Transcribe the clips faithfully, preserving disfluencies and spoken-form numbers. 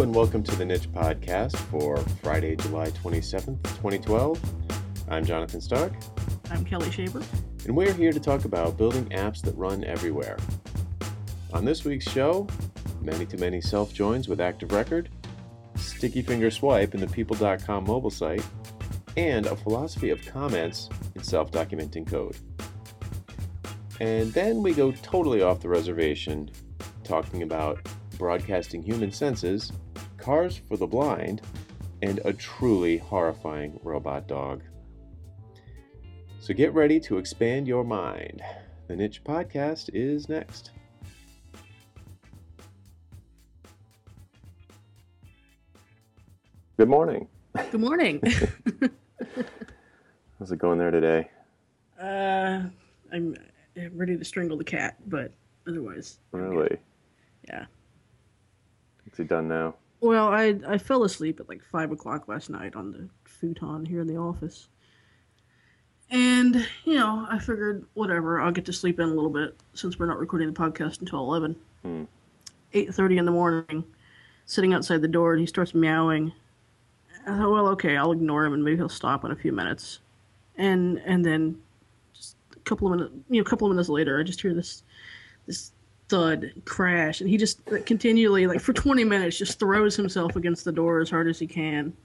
Hello and welcome to the Niche Podcast for Friday, July twenty-seventh, twenty twelve. I'm Jonathan Stark. I'm Kelli Shaver. And we're here to talk about building apps that run everywhere. On this week's show, many-to-many self-joins with Active Record, sticky finger swipe in the People dot com mobile site, and a philosophy of comments in self-documenting code. And then we go totally off the reservation, talking about broadcasting human senses, cars for the blind, and a truly horrifying robot dog. So get ready to expand your mind. The Niche Podcast is next. Good morning. Good morning. How's it going there today? Uh, I'm ready to strangle the cat, but otherwise. Really? Okay. Yeah. What's he done now? Well, I I fell asleep at like five o'clock last night on the futon here in the office. And, you know, I figured, whatever, I'll get to sleep in a little bit since we're not recording the podcast until eleven. Hmm. eight thirty in the morning, sitting outside the door, and he starts meowing. I thought, well, okay, I'll ignore him, and maybe he'll stop in a few minutes. And and then just a couple of minutes, you know, a couple of minutes later, I just hear this this thud crash, and he just like, continually, like for twenty minutes, just throws himself against the door as hard as he can.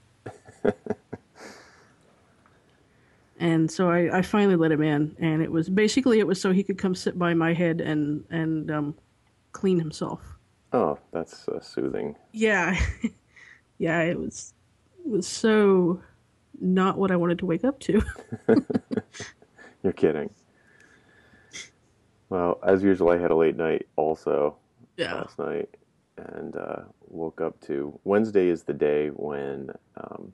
And so I, I finally let him in, and it was basically it was so he could come sit by my head and and um, clean himself. Oh, that's uh, soothing. Yeah, yeah, it was it was so not what I wanted to wake up to. You're kidding. Well, as usual, I had a late night also yeah. last night, and uh, woke up to Wednesday is the day when, um,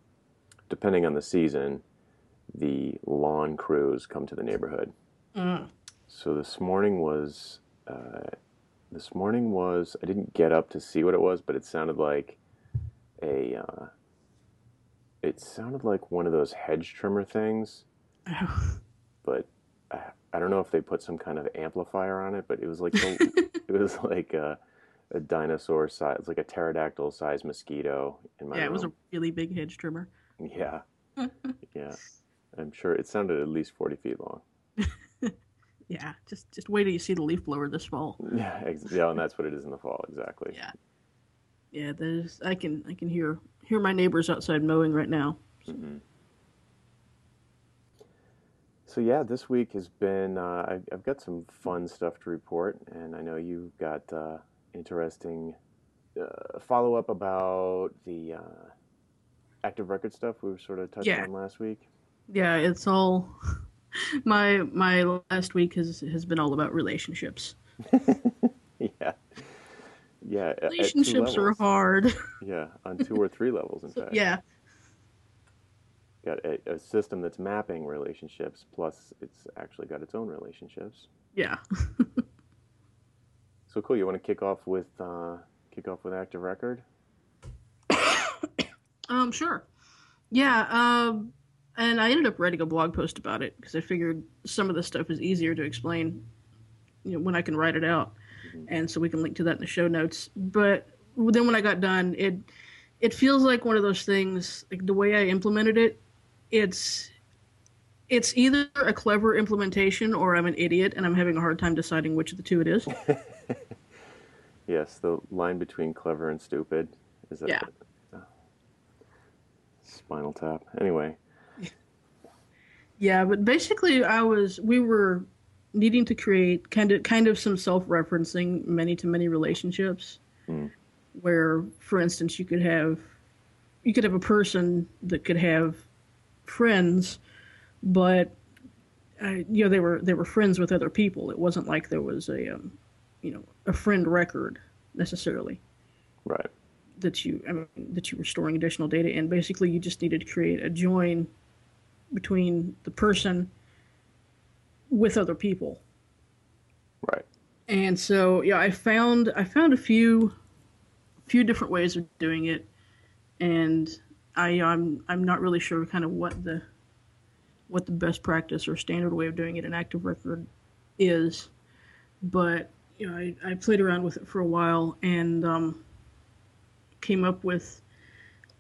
depending on the season, the lawn crews come to the neighborhood. Mm. So this morning was, uh, this morning was, I didn't get up to see what it was, but it sounded like a, uh, it sounded like one of those hedge trimmer things, oh. but I, I don't know if they put some kind of amplifier on it, but it was like, the, it was like a, a dinosaur size, like a pterodactyl size mosquito in my Yeah, room. It was a really big hedge trimmer. Yeah. Yeah. I'm sure it sounded at least forty feet long. Yeah, just just wait till you see the leaf blower this fall. Yeah, ex- yeah, and that's what it is in the fall, exactly. Yeah, yeah. There's I can I can hear hear my neighbors outside mowing right now. So, mm-hmm. so yeah, this week has been uh, I've, I've got some fun stuff to report, and I know you've got uh, interesting uh, follow up about the uh, Active Record stuff we were sort of touched yeah. on last week. Yeah, it's all my my last week has, has been all about relationships. yeah, yeah. Relationships are hard. Yeah, on two or three levels, in so, fact. Yeah. Got a, a system that's mapping relationships, plus it's actually got its own relationships. Yeah. So cool. You want to kick off with uh, kick off with Active Record? um. Sure. Yeah. Um. And I ended up writing a blog post about it because I figured some of the stuff is easier to explain, you know, when I can write it out. Mm-hmm. And so we can link to that in the show notes. But then when I got done, it it feels like one of those things, like the way I implemented it, it's it's either a clever implementation or I'm an idiot and I'm having a hard time deciding which of the two it is. Yes, the line between clever and stupid is that yeah. uh, Spinal Tap. Anyway. Yeah, but basically, I was we were needing to create kind of kind of some self-referencing many-to-many relationships, mm. where, for instance, you could have you could have a person that could have friends, but uh, you know they were they were friends with other people. It wasn't like there was a um, you know a friend record necessarily, right? That you I mean, that you were storing additional data in. Basically, you just needed to create a join between the person with other people. Right. And so, yeah, I found I found a few few different ways of doing it, and I I'm I'm not really sure kind of what the what the best practice or standard way of doing it in Active Record is, but you know, I, I played around with it for a while, and um came up with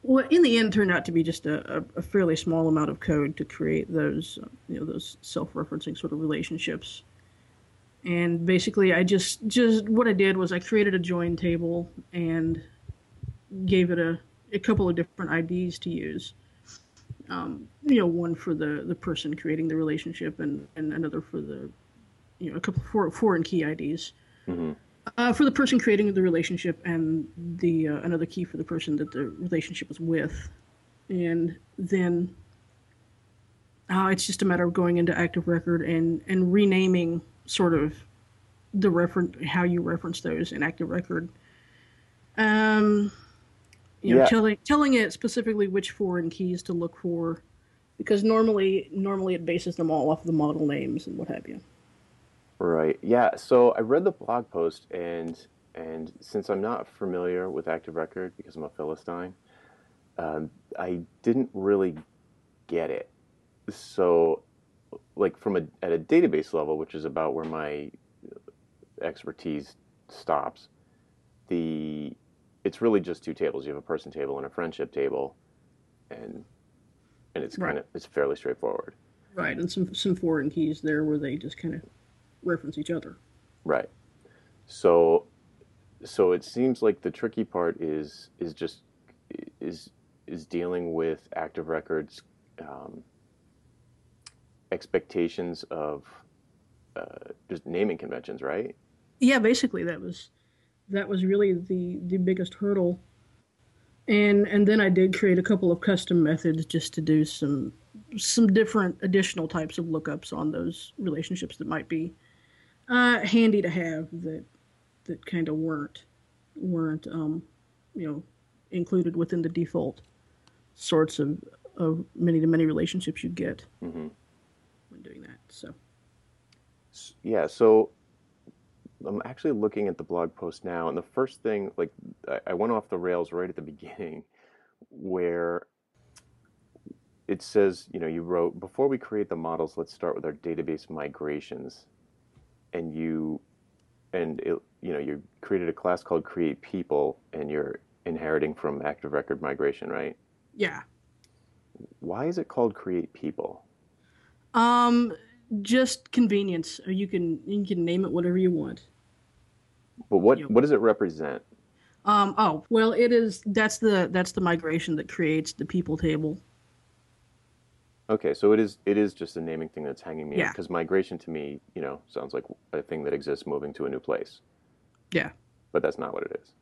what in the end turned out to be just a, a fairly small amount of code to create those, you know, those self-referencing sort of relationships. And basically, I just just what I did was I created a join table and gave it a, a couple of different I Ds to use. Um, you know, one for the, the person creating the relationship, and, and another for the, you know, a couple of foreign key I Ds. Mm-hmm. Uh, for the person creating the relationship, and the uh, another key for the person that the relationship was with. And then uh, it's just a matter of going into Active Record and, and renaming sort of the reference, how you reference those in Active Record. Um, you know, yeah. telling telling it specifically which foreign keys to look for, because normally normally it bases them all off of the model names and what have you. Right. Yeah. So I read the blog post, and and since I'm not familiar with Active Record because I'm a Philistine, um, I didn't really get it. So, like from a at a database level, which is about where my expertise stops, the it's really just two tables. You have a person table and a friendship table, and and it's right. kind of it's fairly straightforward. Right. And some some foreign keys there where they just kind of reference each other. Right. So so it seems like the tricky part is is just is is dealing with Active Record's um, expectations of uh, just naming conventions, right? Yeah, basically that was that was really the the biggest hurdle. And and then I did create a couple of custom methods just to do some some different additional types of lookups on those relationships that might be Uh, handy to have that that kind of weren't weren't um, you know, included within the default sorts of of many to many relationships you get mm-hmm. when doing that. So yeah, so I'm actually looking at the blog post now, and the first thing, like I, I went off the rails right at the beginning, where it says, you know, you wrote, before we create the models, let's start with our database migrations. And you, and it, you know, you created a class called Create People, and you're inheriting from Active Record migration, right? Yeah. Why is it called Create People? Um, just convenience. You can you can name it whatever you want. But what you know, what does it represent? Um. Oh well, it is. That's the that's the migration that creates the people table. Okay, so it is it is just a naming thing that's hanging me yeah. out, because migration to me, you know, sounds like a thing that exists moving to a new place. Yeah. But that's not what it is.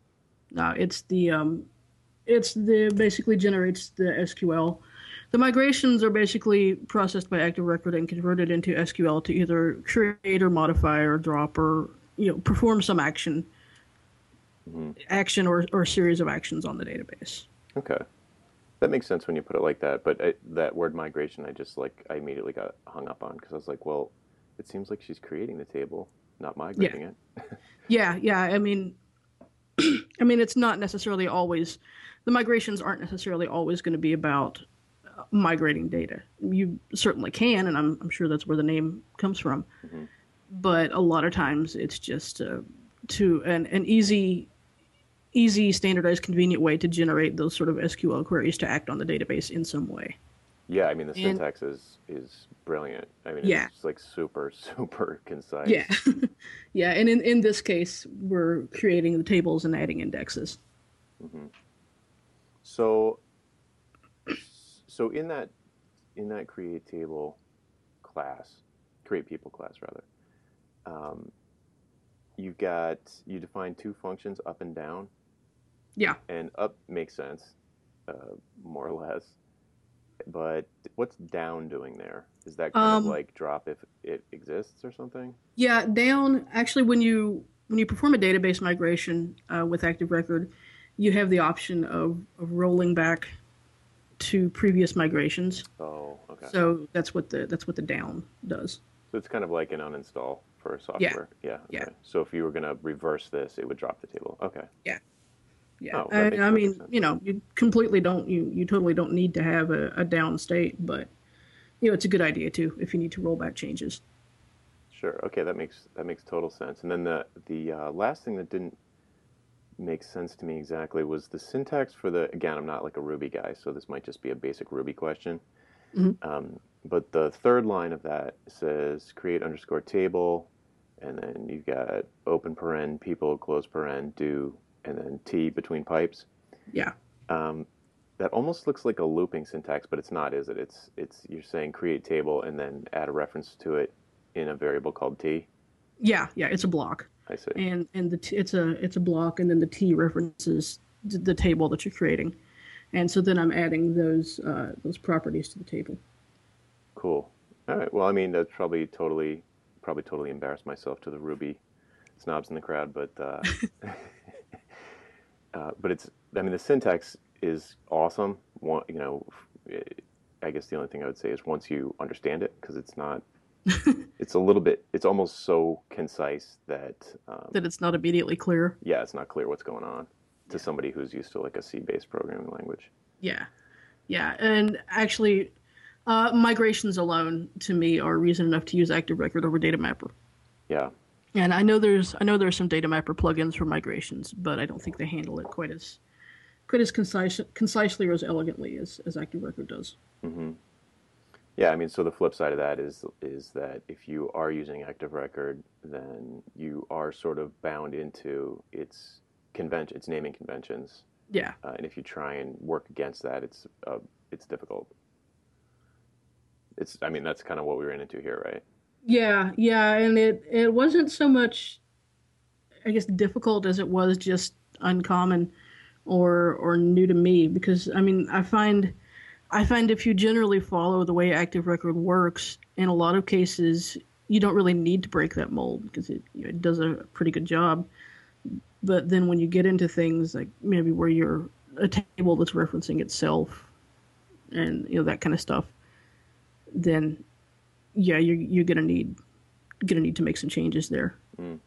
No, it's the um it's the basically generates the S Q L. The migrations are basically processed by Active Record and converted into S Q L to either create or modify or drop or, you know, perform some action mm-hmm. action or, or series of actions on the database. Okay. That makes sense when you put it like that, but I, that word migration, I just like, I immediately got hung up on, because I was like, well, it seems like she's creating the table, not migrating yeah. it. yeah, yeah. I mean, I mean, it's not necessarily always, the migrations aren't necessarily always going to be about uh, migrating data. You certainly can, and I'm, I'm sure that's where the name comes from. Mm-hmm. But a lot of times it's just uh, to an, an easy... easy, standardized, convenient way to generate those sort of S Q L queries to act on the database in some way. Yeah, I mean, the and, syntax is is brilliant. I mean, yeah. it's like super, super concise. Yeah, yeah. And in, in this case, we're creating the tables and adding indexes. Mm-hmm. So, so in that in that create table class, create people class rather, um, you've got you define two functions, up and down. Yeah. And up makes sense, uh, more or less. But what's down doing there? Is that kind um, of like drop if it exists or something? Yeah, down. Actually, when you when you perform a database migration uh, with Active Record, you have the option of, of rolling back to previous migrations. Oh, okay. So that's what the that's what the down does. So it's kind of like an uninstall for software. Yeah. Yeah, okay. yeah. So if you were going to reverse this, it would drop the table. Okay. Yeah. Yeah. Oh, I, I mean, sense. you know, you completely don't, you, you totally don't need to have a, a down state, but, you know, it's a good idea too, if you need to roll back changes. Sure. Okay. That makes, that makes total sense. And then the, the uh, last thing that didn't make sense to me exactly was the syntax for the, again, I'm not like a Ruby guy, so this might just be a basic Ruby question. Mm-hmm. Um, but the third line of that says create underscore table, and then you've got open paren, people, close paren, do, and then T between pipes. Yeah. Um, that almost looks like a looping syntax, but it's not, is it? It's, it's you're saying create table and then add a reference to it in a variable called T. Yeah, yeah, it's a block. I see. And and the t- it's a it's a block, and then the T references the table that you're creating, and so then I'm adding those uh, those properties to the table. Cool. All right. Well, I mean, that's probably totally probably totally embarrassed myself to the Ruby snobs in the crowd, but uh, uh, but it's I mean the syntax is awesome. One, you know, I guess the only thing I would say is once you understand it, because it's not. It's a little bit, it's almost so concise that... Um, that it's not immediately clear. Yeah, it's not clear what's going on to yeah. somebody who's used to like a C-based programming language. Yeah, yeah. And actually, uh, migrations alone, to me, are reason enough to use Active Record over DataMapper. Yeah. And I know there's I know there's some DataMapper plugins for migrations, but I don't think they handle it quite as quite as concise, concisely or as elegantly as, as Active Record does. Mm-hmm. Yeah, I mean, so the flip side of that is is that if you are using Active Record, then you are sort of bound into its convention, its naming conventions. Yeah. Uh, and if you try and work against that, it's uh, it's difficult. It's, I mean, that's kind of what we ran into here, right? Yeah, yeah, and it it wasn't so much, I guess, difficult as it was just uncommon, or or new to me, because I mean, I find. I find if you generally follow the way Active Record works, in a lot of cases, you don't really need to break that mold because it, it does a pretty good job. But then when you get into things like maybe where you're a table that's referencing itself and, you know, that kind of stuff, then, yeah, you're, you're going to need gonna need to make some changes there. Mm.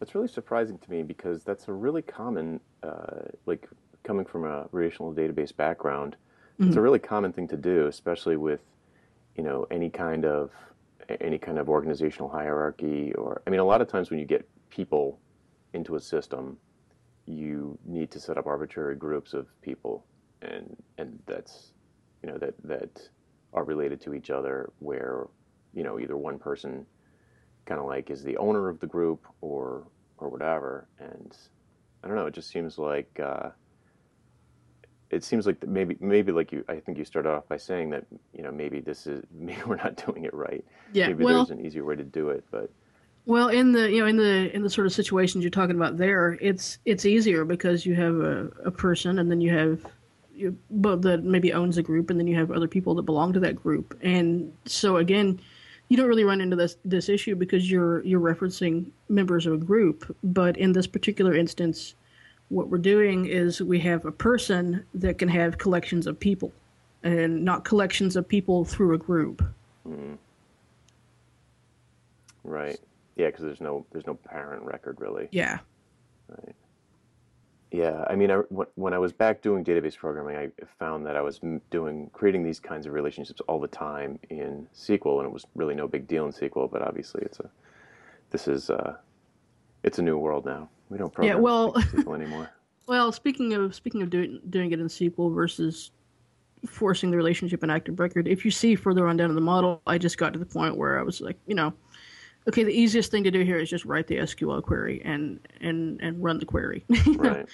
That's really surprising to me because that's a really common, uh, like coming from a relational database background, it's a really common thing to do, especially with, you know, any kind of any kind of organizational hierarchy. Or I mean, a lot of times when you get people into a system, you need to set up arbitrary groups of people, and and that's, you know, that that are related to each other, where, you know, either one person kind of like is the owner of the group or or whatever. And I don't know, it just seems like. Uh, It seems like maybe, maybe like you, I think you started off by saying that, you know, maybe this is, maybe we're not doing it right. Yeah. Maybe well, there's an easier way to do it, but. Well, in the, you know, in the, in the sort of situations you're talking about there, it's, it's easier because you have a, a person and then you have, you, but that maybe owns a group, and then you have other people that belong to that group. And so again, you don't really run into this, this issue because you're, you're referencing members of a group. But in this particular instance, what we're doing is we have a person that can have collections of people, and not collections of people through a group. Mm. Right. Yeah, because there's no there's no parent record really. Yeah. Right. Yeah. I mean, I, when I was back doing database programming, I found that I was doing creating these kinds of relationships all the time in S Q L, and it was really no big deal in S Q L. But obviously, it's a this is a, it's a new world now. We don't program yeah, well, S Q L anymore. Well, speaking of speaking of doing doing it in S Q L versus forcing the relationship in Active Record, if you see further on down in the model, I just got to the point where I was like, you know, okay, the easiest thing to do here is just write the S Q L query and and, and run the query, you right? Know,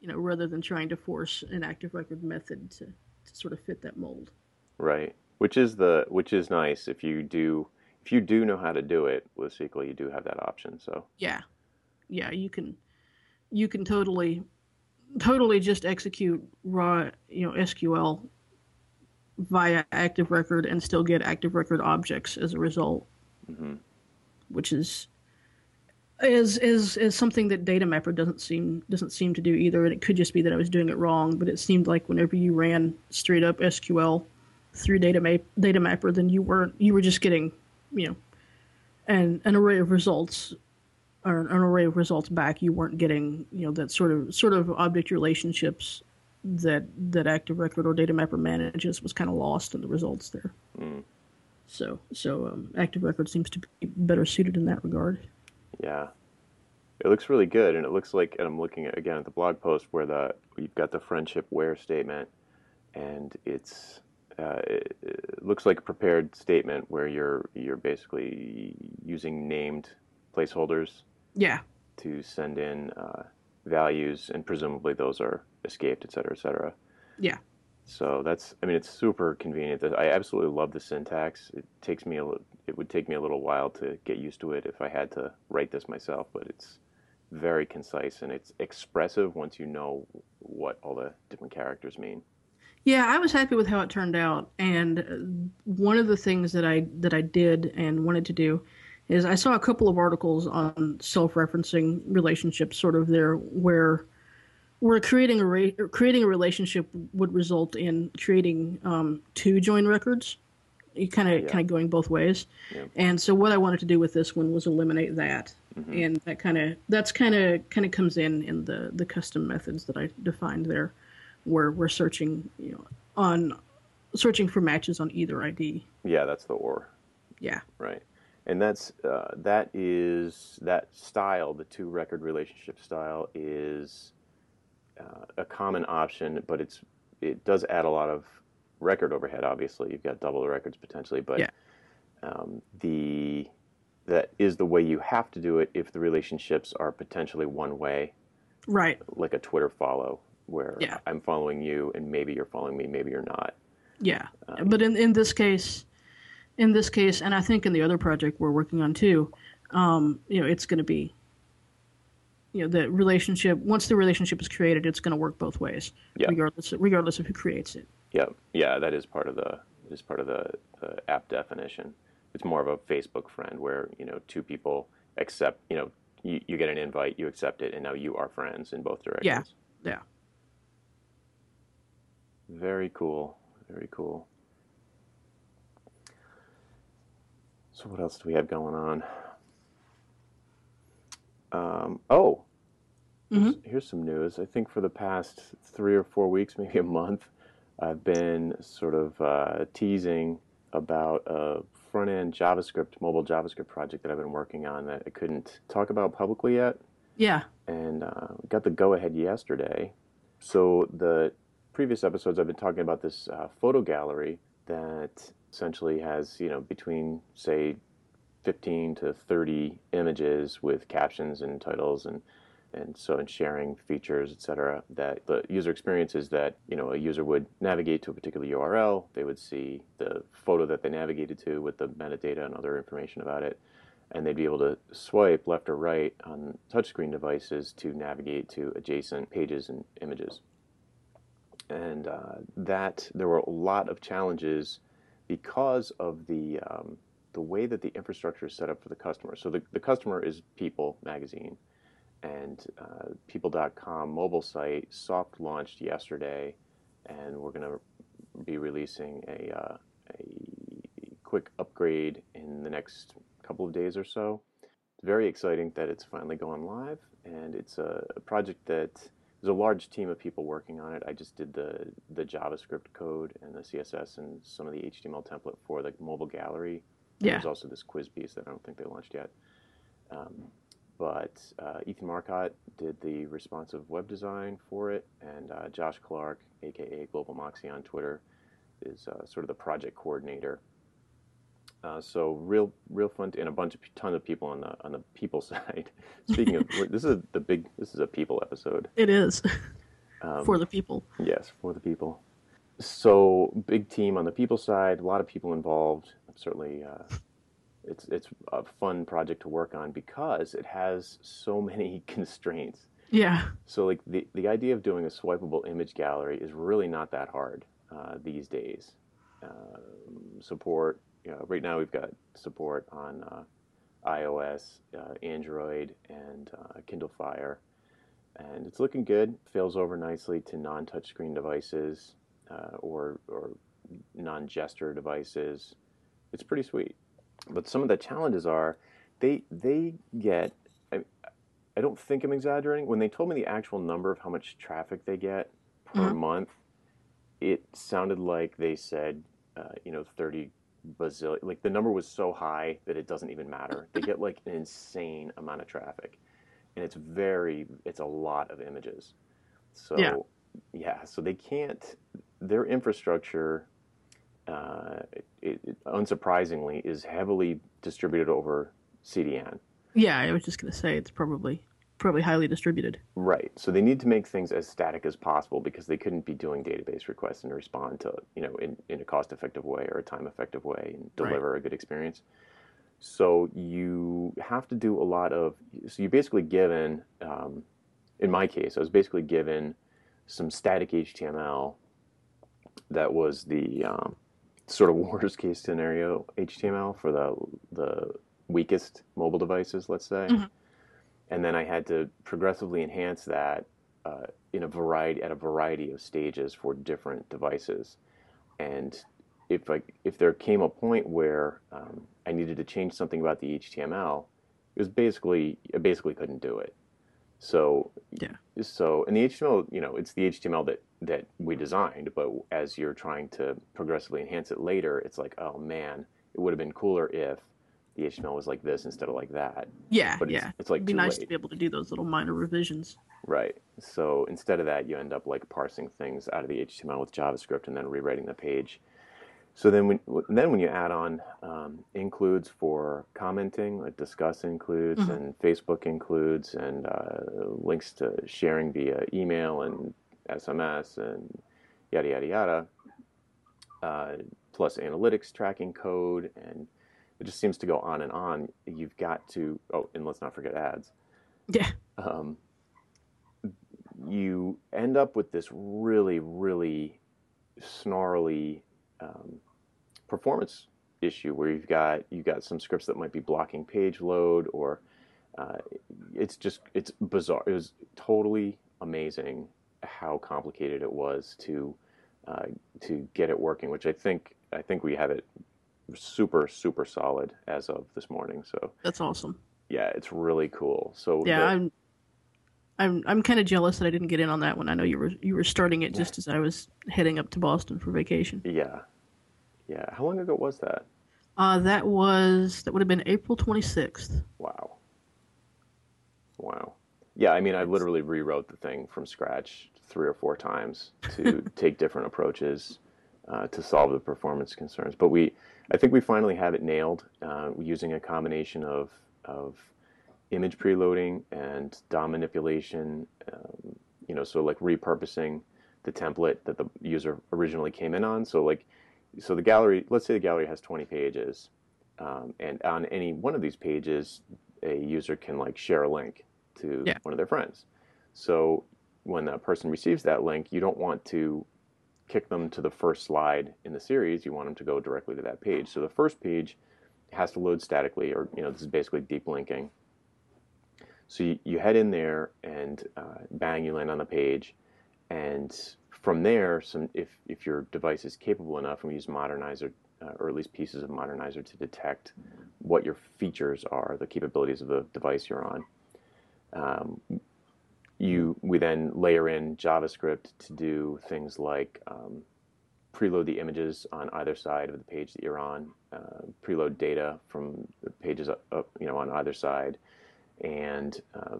you know, rather than trying to force an Active Record method to, to sort of fit that mold. Right, which is the which is nice if you do if you do know how to do it with S Q L, you do have that option. So yeah, yeah, you can. You can totally, totally just execute raw, you know, S Q L via Active Record and still get Active Record objects as a result, mm-hmm. which is is is is something that DataMapper doesn't seem doesn't seem to do either. And it could just be that I was doing it wrong, but it seemed like whenever you ran straight up S Q L through DataMap, DataMapper, then you weren't you were just getting, you know, an an array of results. Or an array of results back. You weren't getting, you know, that sort of sort of object relationships that that Active Record or DataMapper manages was kind of lost in the results there. Mm. So so um, Active Record seems to be better suited in that regard. Yeah, It looks really good, and it looks like, and I'm looking at, again at the blog post where the you've got the friendship where statement, and it's uh, it, it looks like a prepared statement where you're you're basically using named placeholders. Yeah. To send in uh, values, and presumably those are escaped, et cetera, et cetera. Yeah. So that's, I mean, it's super convenient. I absolutely love the syntax. It takes me a it would take me a little while to get used to it if I had to write this myself, but it's very concise and it's expressive once you know what all the different characters mean. Yeah, I was happy with how it turned out, and one of the things that I that I did and wanted to do is I saw a couple of articles on self-referencing relationships, sort of there where where creating a re creating a relationship would result in creating um, two join records. You kind of yeah. kind of going both ways, yeah. and so what I wanted to do with this one was eliminate that, mm-hmm. and that kind of that's kind of kind of comes in in the the custom methods that I defined there, where we're searching you know on searching for matches on either I D. Yeah, that's the or. Yeah. Right, and that's uh, that is that style. The two record relationship style is uh, a common option, but it's it does add a lot of record overhead. Obviously you've got double the records potentially, but yeah. um, the that is the way you have to do it if the relationships are potentially one way, right? Like a Twitter follow where yeah. I'm following you and maybe you're following me, maybe you're not. Yeah, um, but in in this case, in this case, and I think in the other project we're working on too, um, you know, it's going to be, you know, the relationship. Once the relationship is created, it's going to work both ways, yeah. regardless regardless of who creates it. Yeah, yeah, that is part of the is part of the, the app definition. It's more of a Facebook friend where you know two people accept. You know, you, you get an invite, you accept it, and now you are friends in both directions. Yeah, yeah. Very cool, very cool. So what else do we have going on? Um, oh, mm-hmm. here's, here's some news. I think for the past three or four weeks, maybe a month, I've been sort of uh, teasing about a front-end JavaScript, mobile JavaScript project that I've been working on that I couldn't talk about publicly yet. Yeah. And uh, got the go-ahead yesterday. So the previous episodes I've been talking about this uh, photo gallery that essentially has, you know, between, say, fifteen to thirty images with captions and titles and and so in sharing features, et cetera, that the user experience is that, you know, a user would navigate to a particular U R L, they would see the photo that they navigated to with the metadata and other information about it, and they'd be able to swipe left or right on touchscreen devices to navigate to adjacent pages and images. And uh, that, there were a lot of challenges because of the, um, the way that the infrastructure is set up for the customer. So the, the customer is People magazine. And uh, People dot com mobile site soft launched yesterday, and we're going to be releasing a, uh, a quick upgrade in the next couple of days or so. It's very exciting that it's finally going live, and it's a, a project that there's a large team of people working on it. I just did the, the JavaScript code and the C S S and some of the H T M L template for the mobile gallery. Yeah. There's also this quiz piece that I don't think they launched yet. Um, But uh, Ethan Marcotte did the responsive web design for it, and uh, Josh Clark, a k a. Global Moxie on Twitter, is uh, sort of the project coordinator. Uh, so real, real fun, to, and a bunch of ton of people on the on the People side. Speaking of, this is the big. This is a People episode. It is um, for the people. Yes, for the people. So big team on the People side. A lot of people involved. Certainly. Uh, It's, it's a fun project to work on because it has so many constraints. Yeah. So like the, the idea of doing a swipeable image gallery is really not that hard uh, these days. Um, support, you know, right now we've got support on uh, iOS, uh, Android, and uh, Kindle Fire. And it's looking good. Fails over nicely to non-touchscreen devices uh, or, or non-gesture devices. It's pretty sweet. But some of the challenges are, they they get, I, I don't think I'm exaggerating, when they told me the actual number of how much traffic they get per mm-hmm. month, it sounded like they said, uh, you know, thirty bazillion, like the number was so high that it doesn't even matter. They get like an insane amount of traffic. and it's very, it's a lot of images. So yeah, yeah so they can't, their infrastructure, uh, it, it, unsurprisingly, is heavily distributed over C D N. Yeah, I was just going to say it's probably probably highly distributed. Right. So they need to make things as static as possible because they couldn't be doing database requests and respond to, you know, in, in a cost-effective way or a time-effective way and deliver right. a good experience. So you have to do a lot of, so you're basically given, um, in my case, I was basically given some static H T M L that was the um, sort of worst case scenario H T M L for the the weakest mobile devices, let's say. Mm-hmm. And then I had to progressively enhance that uh, in a variety at a variety of stages for different devices. And if I, if there came a point where um, I needed to change something about the H T M L, it was basically I basically couldn't do it. So yeah. So and the H T M L, you know, it's the H T M L that that we designed, but as you're trying to progressively enhance it later, it's like, oh man, it would have been cooler if the H T M L was like this instead of like that. Yeah, but it's, yeah. It's like it'd be nice late. to be able to do those little minor revisions. Right. So instead of that, you end up like parsing things out of the H T M L with JavaScript and then rewriting the page. So then when then when you add on um, includes for commenting, like Disqus includes mm-hmm. and Facebook includes and uh, links to sharing via email and S M S and yada, yada, yada, uh, plus analytics tracking code, and it just seems to go on and on. You've got to, oh, and let's not forget ads. Yeah. Um, you end up with this really, really snarly um, performance issue where you've got you've got some scripts that might be blocking page load, or uh, it's just, it's bizarre. It was totally amazing how complicated it was to uh, to get it working, which I think I think we have it super super solid as of this morning. So that's awesome. Yeah, it's really cool. So yeah, the, I'm I'm I'm kind of jealous that I didn't get in on that one. I know you were you were starting it just yeah. as I was heading up to Boston for vacation. Yeah, yeah. How long ago was that? Uh, that was that would have been April twenty-sixth. Wow. Wow. Yeah, I mean, I literally rewrote the thing from scratch three or four times to take different approaches uh, to solve the performance concerns. But we, I think we finally have it nailed uh, using a combination of of image preloading and D O M manipulation. Um, you know, so like repurposing the template that the user originally came in on. So like, so the gallery, let's say the gallery has twenty pages, um, and on any one of these pages, a user can like share a link to yeah. one of their friends. So when that person receives that link, you don't want to kick them to the first slide in the series. You want them to go directly to that page. So the first page has to load statically, or, you know, this is basically deep linking. So you, you head in there and uh, bang, you land on the page. And from there, some if, if your device is capable enough, and we use Modernizer, uh, or at least pieces of Modernizer, to detect what your features are, the capabilities of the device you're on. Um, you we then layer in JavaScript to do things like um, preload the images on either side of the page that you're on, uh, preload data from the pages up, up, you know, on either side, and uh,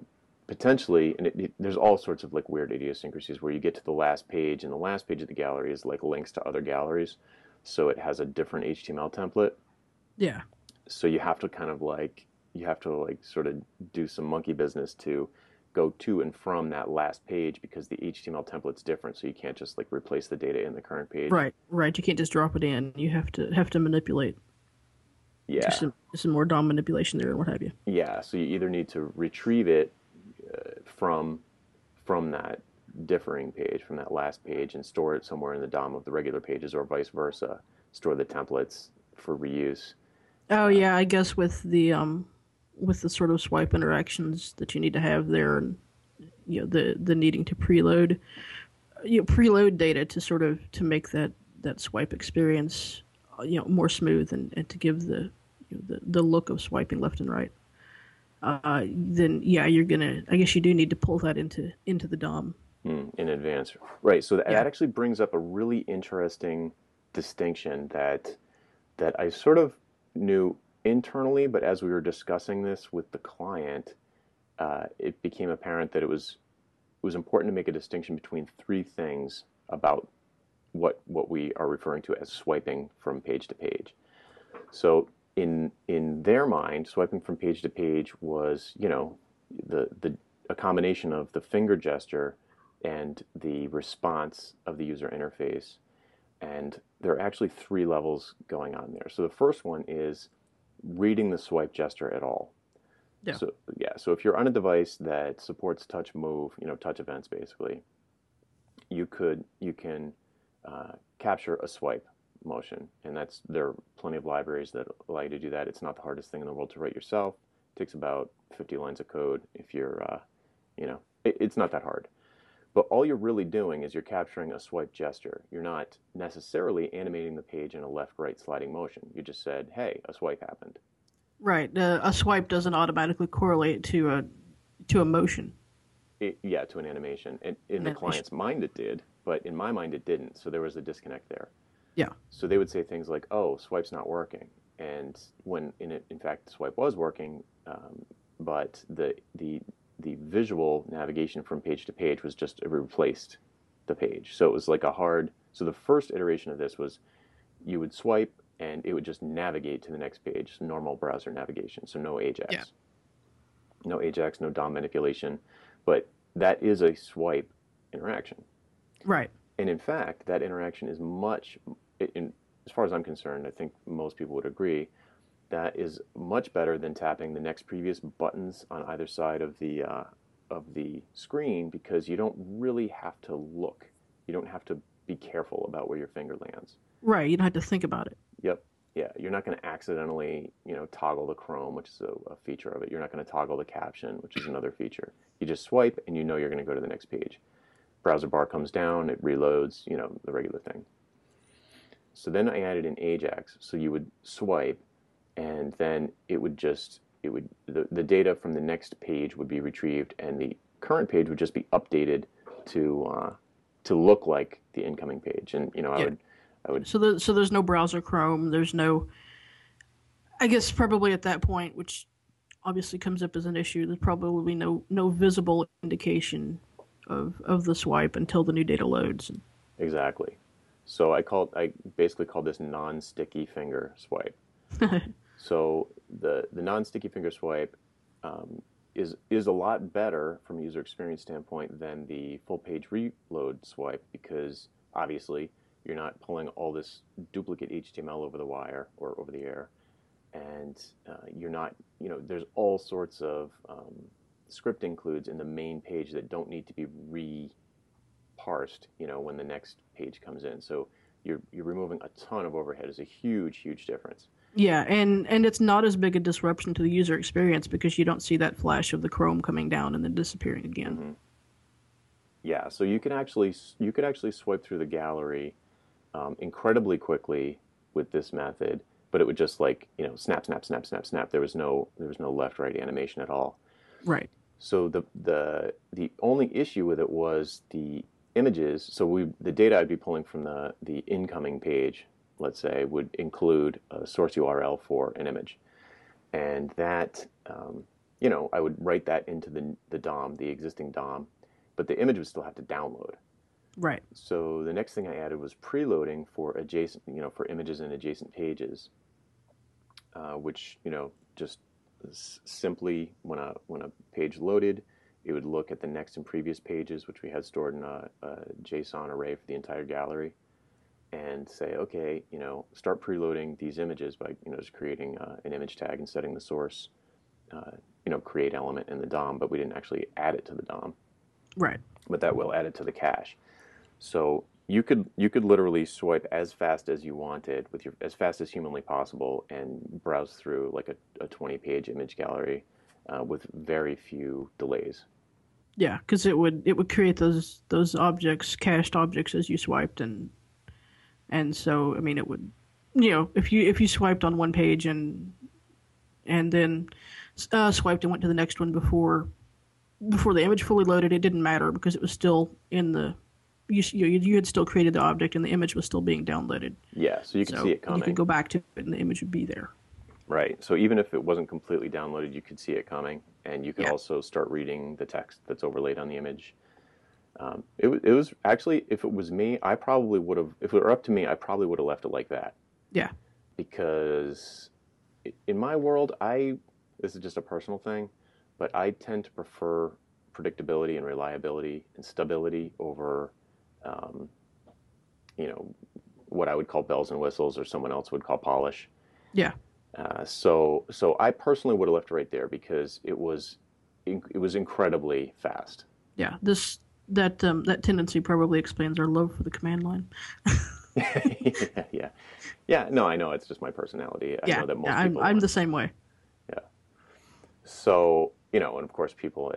potentially, and it, it, there's all sorts of like weird idiosyncrasies where you get to the last page, and the last page of the gallery is like links to other galleries, so it has a different H T M L template. Yeah. So you have to kind of like. You have to like sort of do some monkey business to go to and from that last page because the H T M L template's different, so you can't just like replace the data in the current page. Right, right. You can't just drop it in. You have to have to manipulate. Yeah. Just some, some more D O M manipulation there, and what have you. Yeah. So you either need to retrieve it uh, from from that differing page, from that last page, and store it somewhere in the D O M of the regular pages, or vice versa. Store the templates for reuse. Oh uh, yeah, I guess with the um. with the sort of swipe interactions that you need to have there, and you know the the needing to preload, you know, preload data to sort of to make that, that swipe experience, you know, more smooth and, and to give the, you know, the the look of swiping left and right. Uh, then yeah, you're gonna. I guess you do need to pull that into into the D O M mm, in advance, right? So that, yeah. that actually brings up a really interesting distinction that that I sort of knew internally, but as we were discussing this with the client, uh, it became apparent that it was it was important to make a distinction between three things about what what we are referring to as swiping from page to page. So in in their mind, swiping from page to page was, you know, the the a combination of the finger gesture and the response of the user interface. And there are actually three levels going on there. So the first one is reading the swipe gesture at all. Yeah. So yeah. So if you're on a device that supports touch move, you know, touch events basically, you could you can uh, capture a swipe motion, and that's there are plenty of libraries that allow you to do that. It's not the hardest thing in the world to write yourself. It takes about fifty lines of code if you're, uh, you know, it, it's not that hard. But all you're really doing is you're capturing a swipe gesture. You're not necessarily animating the page in a left-right sliding motion. You just said, hey, a swipe happened. Right. Uh, a swipe doesn't automatically correlate to a to a motion. It, yeah, to an animation. And in an the animation. Client's mind it did, but in my mind it didn't. So there was a disconnect there. Yeah. So they would say things like, oh, swipe's not working. And when, in, it, in fact, swipe was working, um, but the the... the visual navigation from page to page was just it replaced the page. So it was like a hard, so the first iteration of this was you would swipe and it would just navigate to the next page, normal browser navigation. So no Ajax, yeah. no Ajax, no D O M manipulation, but that is a swipe interaction. Right. And in fact, that interaction is much, in, as far as I'm concerned, I think most people would agree, that is much better than tapping the next previous buttons on either side of the uh, of the screen, because you don't really have to look. You don't have to be careful about where your finger lands. Right. You don't have to think about it. Yep. Yeah. You're not going to accidentally, you know, toggle the Chrome, which is a, a feature of it. You're not going to toggle the caption, which is another feature. You just swipe, and you know you're going to go to the next page. Browser bar comes down, it reloads. You know, the regular thing. So then I added an Ajax, so you would swipe. And then it would just, it would, the, the data from the next page would be retrieved, and the current page would just be updated to uh, to look like the incoming page. And, you know, I yeah. would, I would. So, the, so there's no browser Chrome. There's no, I guess probably at that point, which obviously comes up as an issue, there's probably no, no visible indication of, of the swipe until the new data loads. Exactly. So I called, I basically called this non-sticky finger swipe. So the the non-sticky finger swipe um, is is a lot better from a user experience standpoint than the full page reload swipe, because obviously you're not pulling all this duplicate H T M L over the wire or over the air, and uh, you're not you know there's all sorts of um, script includes in the main page that don't need to be re-parsed you know when the next page comes in. So you're you're removing a ton of overhead. It's a huge huge difference. Yeah, and, and it's not as big a disruption to the user experience, because you don't see that flash of the Chrome coming down and then disappearing again. Mm-hmm. Yeah, so you can actually you could actually swipe through the gallery um, incredibly quickly with this method, but it would just like you know snap, snap, snap, snap, snap. There was no there was no left right animation at all. Right. So the the the only issue with it was the images. So we the data I'd be pulling from the the incoming page, let's say, would include a source U R L for an image. And that, um, you know, I would write that into the, the D O M, the existing D O M, but the image would still have to download. Right. So the next thing I added was preloading for adjacent, you know, for images and adjacent pages, uh, which, you know, just s- simply when a, when a page loaded, it would look at the next and previous pages, which we had stored in a, a JSON array for the entire gallery, and say, okay, you know, start preloading these images by, you know, just creating uh, an image tag and setting the source, uh, you know, create element in the D O M, but we didn't actually add it to the D O M. Right. But that will add it to the cache. So you could you could literally swipe as fast as you wanted, with your as fast as humanly possible, and browse through like a, a twenty-page image gallery uh, with very few delays. Yeah, because it would it would create those those objects, cached objects, as you swiped. And. And so, I mean, it would, you know, if you if you swiped on one page and and then uh, swiped and went to the next one before before the image fully loaded, it didn't matter, because it was still in the you you, you had still created the object and the image was still being downloaded. Yeah, so you could so see it coming. You could go back to it and the image would be there. Right. So even if it wasn't completely downloaded, you could see it coming, and you could yeah. also start reading the text that's overlaid on the image. Um, it, it was actually, if it was me, I probably would have, if it were up to me, I probably would have left it like that. Yeah. Because in my world, I, this is just a personal thing, but I tend to prefer predictability and reliability and stability over, um, you know, what I would call bells and whistles, or someone else would call polish. Yeah. Uh, so, so I personally would have left it right there, because it was, it was incredibly fast. Yeah. This, that, um, that tendency probably explains our love for the command line. yeah, yeah. Yeah. No, I know. It's just my personality. I yeah. know that most yeah, I'm, people I'm the same way. Yeah. So, you know, and of course people,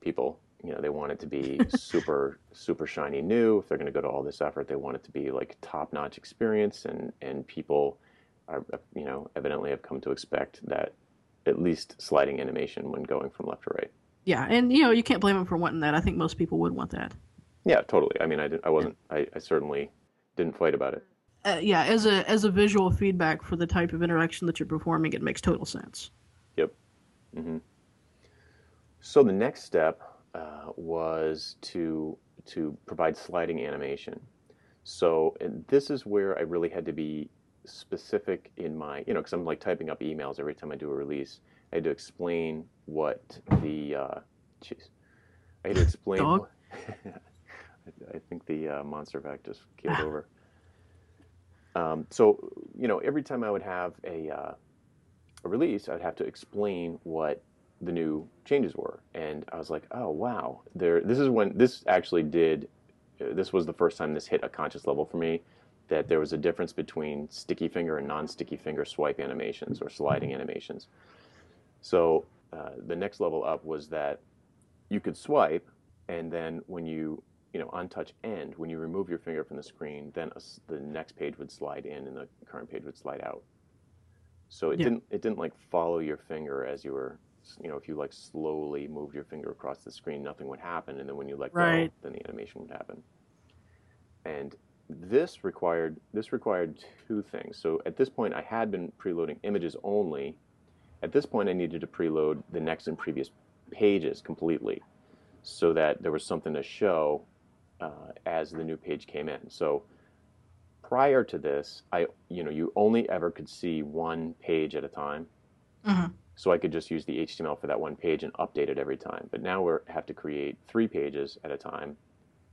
people, you know, they want it to be super, super shiny new. If they're going to go to all this effort, they want it to be like top-notch experience. And, and people are, you know, evidently have come to expect that, at least sliding animation when going from left to right. Yeah. And, you know, you can't blame them for wanting that. I think most people would want that. Yeah, totally. I mean, I, did, I wasn't, I, I certainly didn't fight about it. Uh, yeah. As a, as a visual feedback for the type of interaction that you're performing, it makes total sense. Yep. Mm-hmm. So the next step Uh, was to to provide sliding animation. So, and this is where I really had to be specific in my, you know, because I'm like typing up emails every time I do a release. I had to explain what the, uh, jeez, I had to explain. Dog. I, I think the uh, monster vac just killed over. Um, so, you know, every time I would have a uh, a release, I'd have to explain what the new changes were, and I was like, oh wow, there this is when this actually did this was the first time this hit a conscious level for me, that there was a difference between sticky finger and non-sticky finger swipe animations or sliding animations. So uh, the next level up was that you could swipe, and then when you you know on touch end, when you remove your finger from the screen, then a, the next page would slide in and the current page would slide out. So it yeah. didn't it didn't like follow your finger as you were, you know, if you like slowly moved your finger across the screen, nothing would happen, and then when you let right. go, then the animation would happen. And this required this required two things. So at this point, I had been preloading images only. At this point, I needed to preload the next and previous pages completely, so that there was something to show uh, as the new page came in. So prior to this, I you know you only ever could see one page at a time. Mm-hmm. So I could just use the H T M L for that one page and update it every time. But now we have to create three pages at a time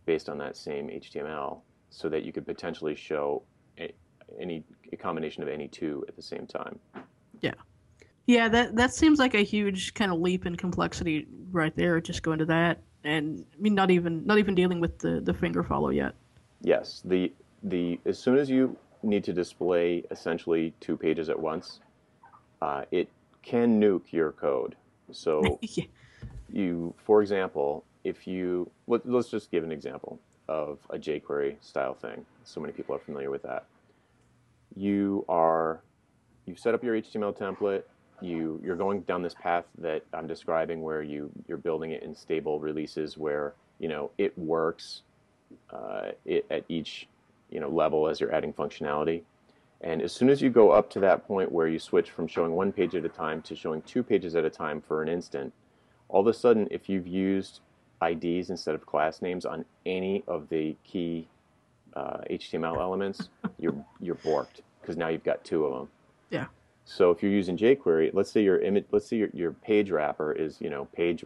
based on that same H T M L, so that you could potentially show a, any a combination of any two at the same time. Yeah. Yeah, that, that seems like a huge kind of leap in complexity right there, just going to that. And I mean, not even not even dealing with the, the finger follow yet. Yes. The the as soon as you need to display essentially two pages at once, uh, it can nuke your code. So yeah. you, for example, if you, let, let's just give an example of a jQuery style thing. So many people are familiar with that. You are, you set up your H T M L template. You, you're going down this path that I'm describing, where you, you're building it in stable releases where, you know, it works uh, it, at each, you know, level as you're adding functionality. And as soon as you go up to that point where you switch from showing one page at a time to showing two pages at a time for an instant, all of a sudden, if you've used I Ds instead of class names on any of the key uh, H T M L elements, you're you're borked, because now you've got two of them. Yeah. So if you're using jQuery, let's say your image, let's say your, your page wrapper is, you know, page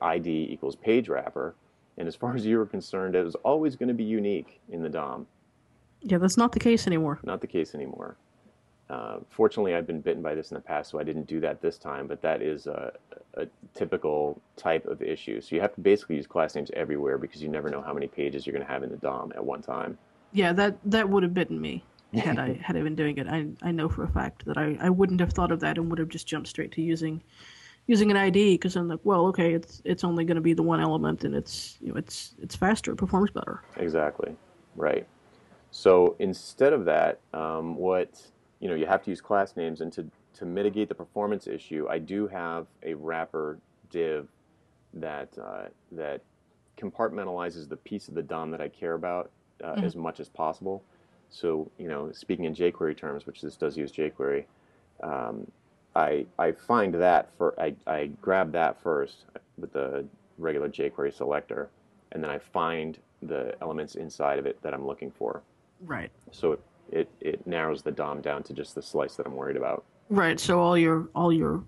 I D equals page wrapper, and as far as you were concerned, it was always going to be unique in the D O M. Yeah, that's not the case anymore. Not the case anymore. Uh, fortunately, I've been bitten by this in the past, so I didn't do that this time, but that is a, a typical type of issue. So you have to basically use class names everywhere, because you never know how many pages you're going to have in the D O M at one time. Yeah, that, that would have bitten me had I had I been doing it. I, I know for a fact that I, I wouldn't have thought of that and would have just jumped straight to using using an I D, because I'm like, well, okay, it's it's only going to be the one element, and it's you know it's it's faster, it performs better. Exactly, right. So instead of that, um, what, you know, you have to use class names, and to, to mitigate the performance issue, I do have a wrapper div that, uh, that compartmentalizes the piece of the D O M that I care about uh, mm-hmm. as much as possible. So, you know, speaking in jQuery terms, which this does use jQuery, um, I I find that for I I grab that first with the regular jQuery selector, and then I find the elements inside of it that I'm looking for. Right. So it it, it narrows the D O M down to just the slice that I'm worried about. Right. So all your all your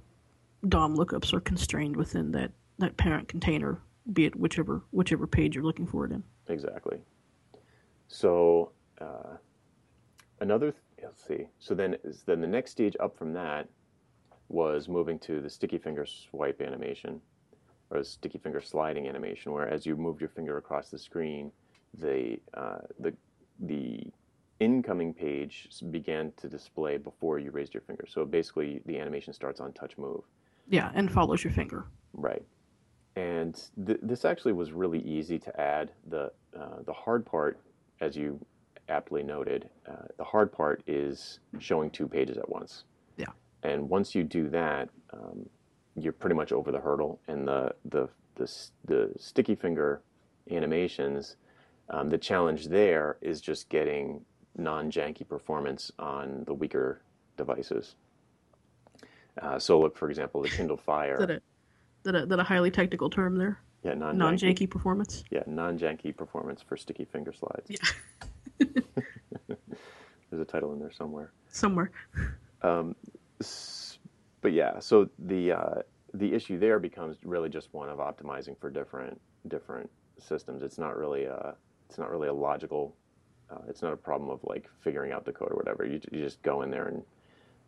D O M lookups are constrained within that, that parent container, be it whichever whichever page you're looking for it in. Exactly. So uh, another th- let's see. So then then the next stage up from that was moving to the sticky finger swipe animation, or the sticky finger sliding animation, where as you moved your finger across the screen, the uh, the the incoming page began to display before you raised your finger. So basically, the animation starts on touch move. Yeah, and follows your finger. Right. And th- this actually was really easy to add. The uh, the hard part, as you aptly noted, uh, the hard part is showing two pages at once. Yeah. And once you do that, um, you're pretty much over the hurdle. And the the the, the sticky finger animations, um, the challenge there is just getting non-janky performance on the weaker devices. Uh, so look, for example, the Kindle Fire. Is that a, that a, that a highly technical term there? Yeah, non-janky. non-janky performance. Yeah, non-janky performance for sticky finger slides. Yeah. There's a title in there somewhere. Somewhere. Um, but yeah, so the uh, the issue there becomes really just one of optimizing for different different systems. It's not really a it's not really a logical. Uh, it's not a problem of like figuring out the code or whatever. You, you just go in there and,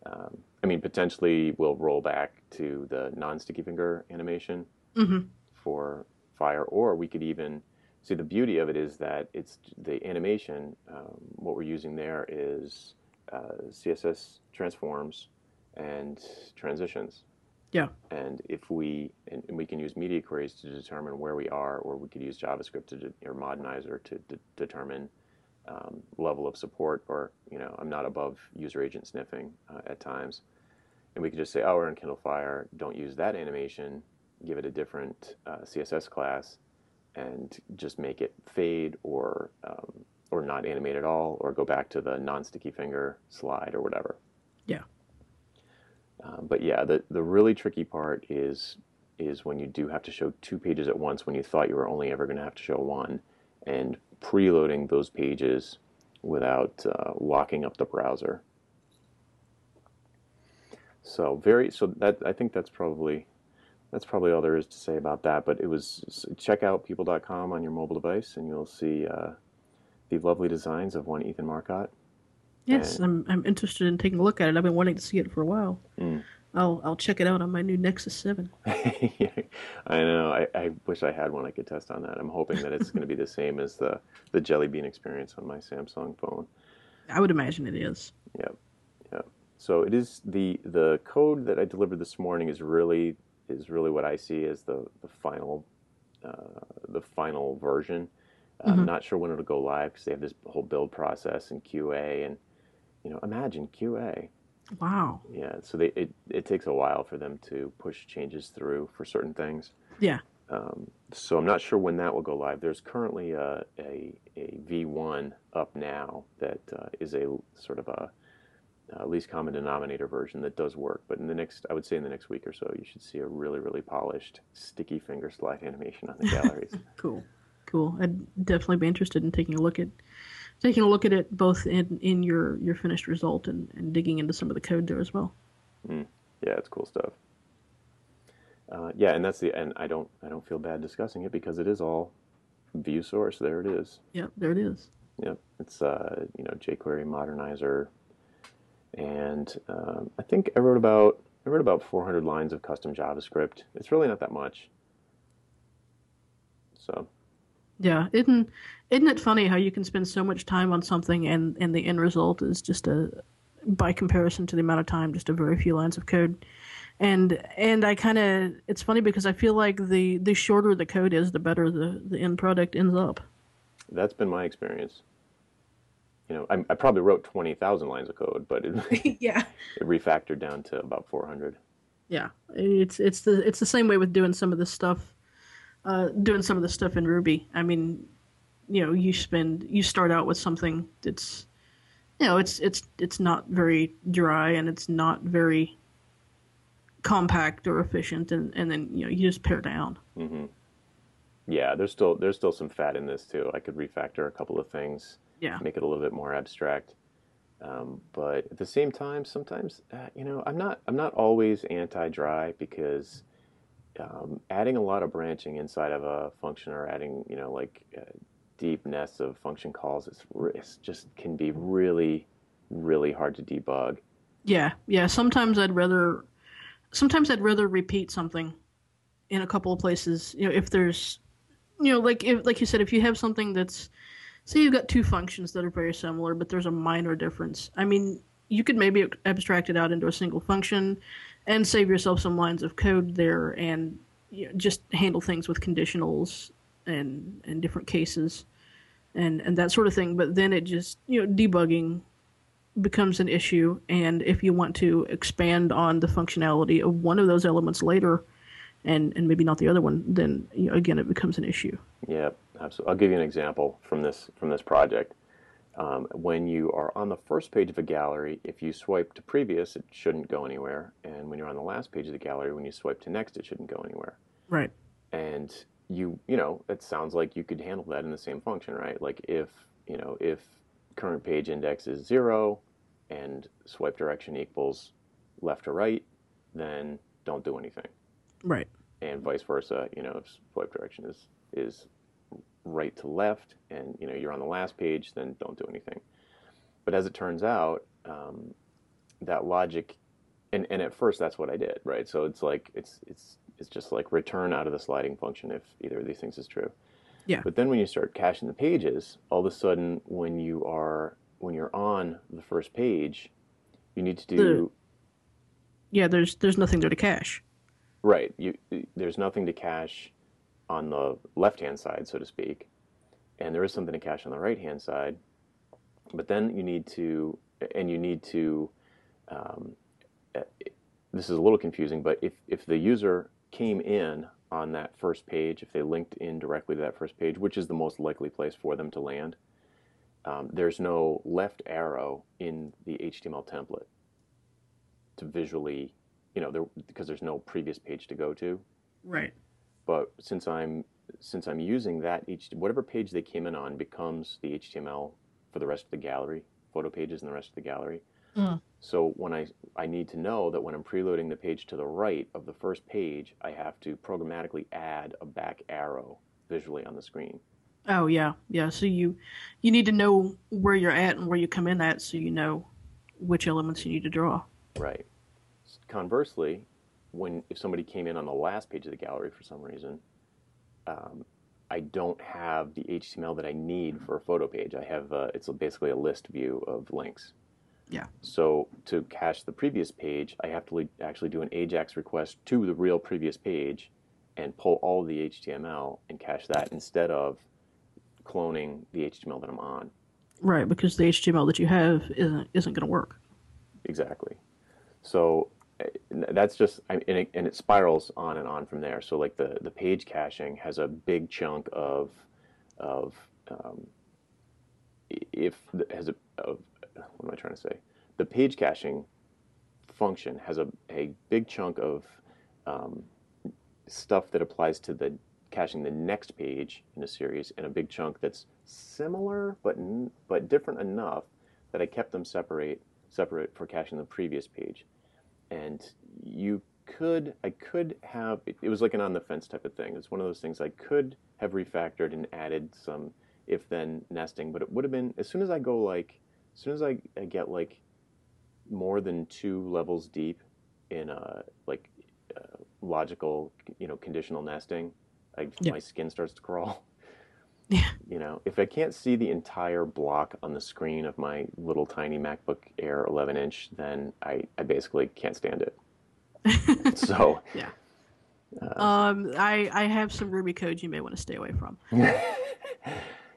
um, I mean, potentially we'll roll back to the non-sticky finger animation mm-hmm. for Fire, or we could even see the beauty of it is that it's the animation. Um, what we're using there is uh, C S S transforms and transitions. Yeah. And if we and, and we can use media queries to determine where we are, or we could use JavaScript to de- or Modernizer to de- determine. Um, level of support, or you know, I'm not above user agent sniffing uh, at times, and we could just say, "Oh, we're in Kindle Fire. Don't use that animation. Give it a different uh, C S S class, and just make it fade, or um, or not animate at all, or go back to the non-sticky finger slide, or whatever." Yeah. Um, but yeah, the the really tricky part is is when you do have to show two pages at once when you thought you were only ever going to have to show one, and preloading those pages without uh, locking up the browser. So very so that I think that's probably that's probably all there is to say about that. But it was check out people dot com on your mobile device, and you'll see uh, the lovely designs of one Ethan Marcotte. Yes, and, I'm I'm interested in taking a look at it. I've been wanting to see it for a while. Mm. I'll I'll check it out on my new Nexus seven. Yeah, I know. I, I wish I had one I could test on that. I'm hoping that it's going to be the same as the, the Jelly Bean experience on my Samsung phone. I would imagine it is. Yep. Yep. So it is the the code that I delivered this morning is really is really what I see as the the final uh, the final version. Uh, mm-hmm. I'm not sure when it'll go live because they have this whole build process and Q A, and you know, imagine Q A. Wow. Yeah, so they, it it takes a while for them to push changes through for certain things. Yeah. Um, so I'm not sure when that will go live. There's currently a a, a V one up now that uh, is a sort of a uh, least common denominator version that does work. But in the next, I would say in the next week or so, you should see a really really polished sticky finger slide animation on the galleries. Cool, cool. I'd definitely be interested in taking a look at. Taking a look at it both in, in your, your finished result and, and digging into some of the code there as well. Mm. Yeah, it's cool stuff. Uh, yeah, and that's the and I don't I don't feel bad discussing it because it is all view source. There it is. Yep, there it is. Yep, it's uh, you know jQuery Modernizer, and um, I think I wrote about I wrote about four hundred lines of custom JavaScript. It's really not that much. So. Yeah, isn't isn't it funny how you can spend so much time on something and, and the end result is just a, by comparison to the amount of time, just a very few lines of code, and and I kind of it's funny because I feel like the, the shorter the code is, the better the, the end product ends up. That's been my experience. You know, I, I probably wrote twenty thousand lines of code, but it yeah, it refactored down to about four hundred. Yeah, it's it's the it's the same way with doing some of this stuff. Uh, doing some of the stuff in Ruby. I mean, you know, you spend, you start out with something that's you know, it's it's it's not very dry and it's not very compact or efficient, and, and then you know you just pare down. Mm-hmm. Yeah, there's still there's still some fat in this too. I could refactor a couple of things, yeah, make it a little bit more abstract. Um, but at the same time, sometimes uh, you know I'm not I'm not always anti-dry, because um, adding a lot of branching inside of a function, or adding you know like uh, deep nests of function calls, it's, it's just can be really really hard to debug. Yeah, yeah. Sometimes I'd rather sometimes I'd rather repeat something in a couple of places. You know, if there's you know like if, like you said, if you have something that's say you've got two functions that are very similar, but there's a minor difference. I mean, you could maybe abstract it out into a single function and save yourself some lines of code there, and you know, just handle things with conditionals and, and different cases and, and that sort of thing. But then it just, you know, debugging becomes an issue. And if you want to expand on the functionality of one of those elements later, and, and maybe not the other one, then you know, again, it becomes an issue. Yeah, absolutely. I'll give you an example from this from this project. Um, when you are on the first page of a gallery, if you swipe to previous, it shouldn't go anywhere. And when you're on the last page of the gallery, when you swipe to next, it shouldn't go anywhere. Right. And you you know, it sounds like you could handle that in the same function, right? Like if you know if current page index is zero and swipe direction equals left to right, then don't do anything. Right. And vice versa, you know, if swipe direction is, is right to left and, you know, you're on the last page, then don't do anything. But as it turns out, um, that logic, and, and at first that's what I did, right? So it's like, it's, it's, it's just like return out of the sliding function if either of these things is true. Yeah. But then when you start caching the pages, all of a sudden when you are, when you're on the first page, you need to do... Yeah, there's, there's nothing there to cache. Right. You, there's nothing to cache on the left-hand side, so to speak, and there is something to cache on the right-hand side. But then you need to, and you need to, um, this is a little confusing, but if, if the user came in on that first page, if they linked in directly to that first page, which is the most likely place for them to land, um, there's no left arrow in the H T M L template to visually... You know, there, because there's no previous page to go to. Right. But since I'm since I'm using that, each whatever page they came in on becomes the H T M L for the rest of the gallery, photo pages in the rest of the gallery. Mm. So when I I need to know that when I'm preloading the page to the right of the first page, I have to programmatically add a back arrow visually on the screen. Oh yeah, yeah. So you you need to know where you're at and where you come in at, so you know which elements you need to draw. Right. Conversely, when if somebody came in on the last page of the gallery for some reason, um, I don't have the H T M L that I need for a photo page. I have a, it's a, basically a list view of links. Yeah. So to cache the previous page, I have to le- actually do an AJAX request to the real previous page and pull all the H T M L and cache that instead of cloning the H T M L that I'm on. Right, because the H T M L that you have isn't isn't going to work. Exactly. So that's just, and it, and it spirals on and on from there. So like the, the page caching has a big chunk of, of um, if has a, of, what am I trying to say? The page caching function has a, a big chunk of um, stuff that applies to the caching the next page in a series, and a big chunk that's similar but but different enough that I kept them separate separate for caching the previous page. And you could, I could have, it, it was like an on-the-fence type of thing. It's one of those things I could have refactored and added some if-then nesting, but it would have been, as soon as I go like, as soon as I, I get like more than two levels deep in a, like uh, logical, you know, conditional nesting, I, yeah. my skin starts to crawl. Yeah. You know, if I can't see the entire block on the screen of my little tiny MacBook Air eleven inch, then I, I basically can't stand it. So yeah, uh, um, I I have some Ruby code you may want to stay away from.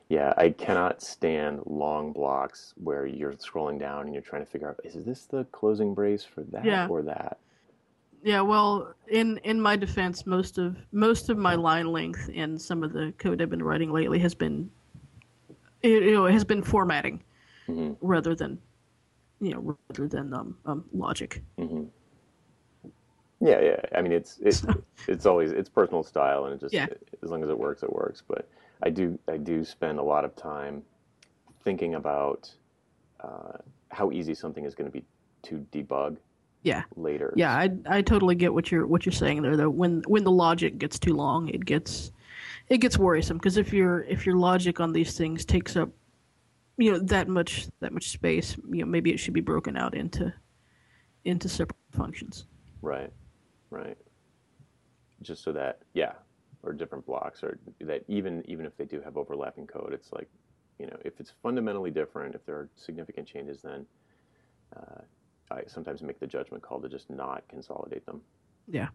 Yeah, I cannot stand long blocks where you're scrolling down and you're trying to figure out, is this the closing brace for that yeah. or that? Yeah, well, in, in my defense, most of most of my line length and some of the code I've been writing lately has been, you know, has been formatting. mm-hmm. rather than, you know, rather than um, um, logic. Mm-hmm. Yeah, yeah. I mean, it's it's so. it's always it's personal style, and it just yeah. it, as long as it works, it works. But I do I do spend a lot of time thinking about uh, how easy something is going to be to debug. Yeah. Later. Yeah, I I totally get what you're what you're saying there. Though when when the logic gets too long, it gets it gets worrisome, because if your if your logic on these things takes up, you know, that much that much space, you know, maybe it should be broken out into into separate functions. Right. Right. Just so that yeah, or different blocks, or that even even if they do have overlapping code, it's like, you know, if it's fundamentally different, if there are significant changes, then uh, I sometimes make the judgment call to just not consolidate them. Yeah.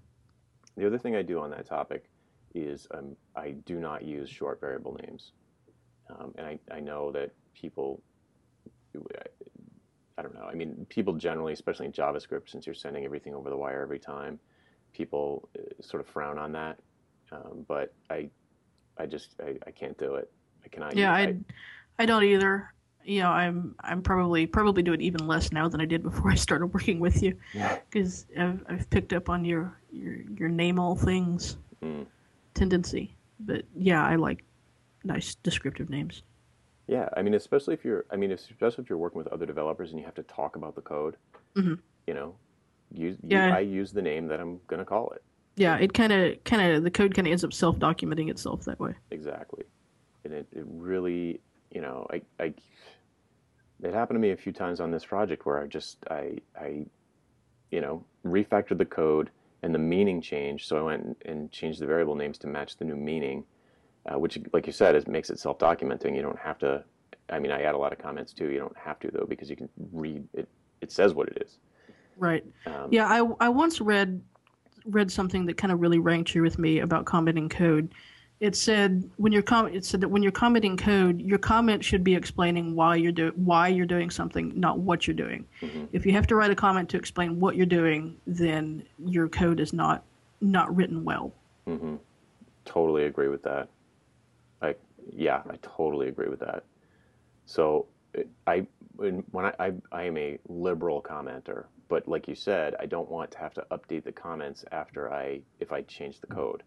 The other thing I do on that topic is um, I do not use short variable names. Um, and I, I know that people, I, I don't know, I mean, people generally, especially in JavaScript, since you're sending everything over the wire every time, people sort of frown on that. Um, but I I just, I, I can't do it. I cannot yeah, use it. I, I don't either. You know, I'm I'm probably probably doing even less now than I did before I started working with you, because yeah. I've I've picked up on your your, your name all things mm. tendency. But yeah, I like nice descriptive names. Yeah, I mean, especially if you're I mean, especially if you're working with other developers and you have to talk about the code, mm-hmm. you know, use yeah. you, I use the name that I'm gonna call it. Yeah, it kind of kind of the code kind of ends up self documenting itself that way. Exactly, and it it really. You know, I, I, it happened to me a few times on this project where I just, I, I, you know, refactored the code and the meaning changed. So I went and changed the variable names to match the new meaning, uh, which, like you said, is, makes it self-documenting. You don't have to, I mean, I add a lot of comments too. You don't have to, though, because you can read, it It says what it is. Right. Um, yeah, I, I once read, read something that kind of really rang true with me about commenting code. It said when you're com- it said that when you're commenting code, your comment should be explaining why you're do- why you're doing something, not what you're doing. Mm-hmm. If you have to write a comment to explain what you're doing, then your code is not not written well. Mm-hmm. Totally agree with that. I yeah, I totally agree with that. So I when I, I I am a liberal commenter, but like you said, I don't want to have to update the comments after I if I change the code.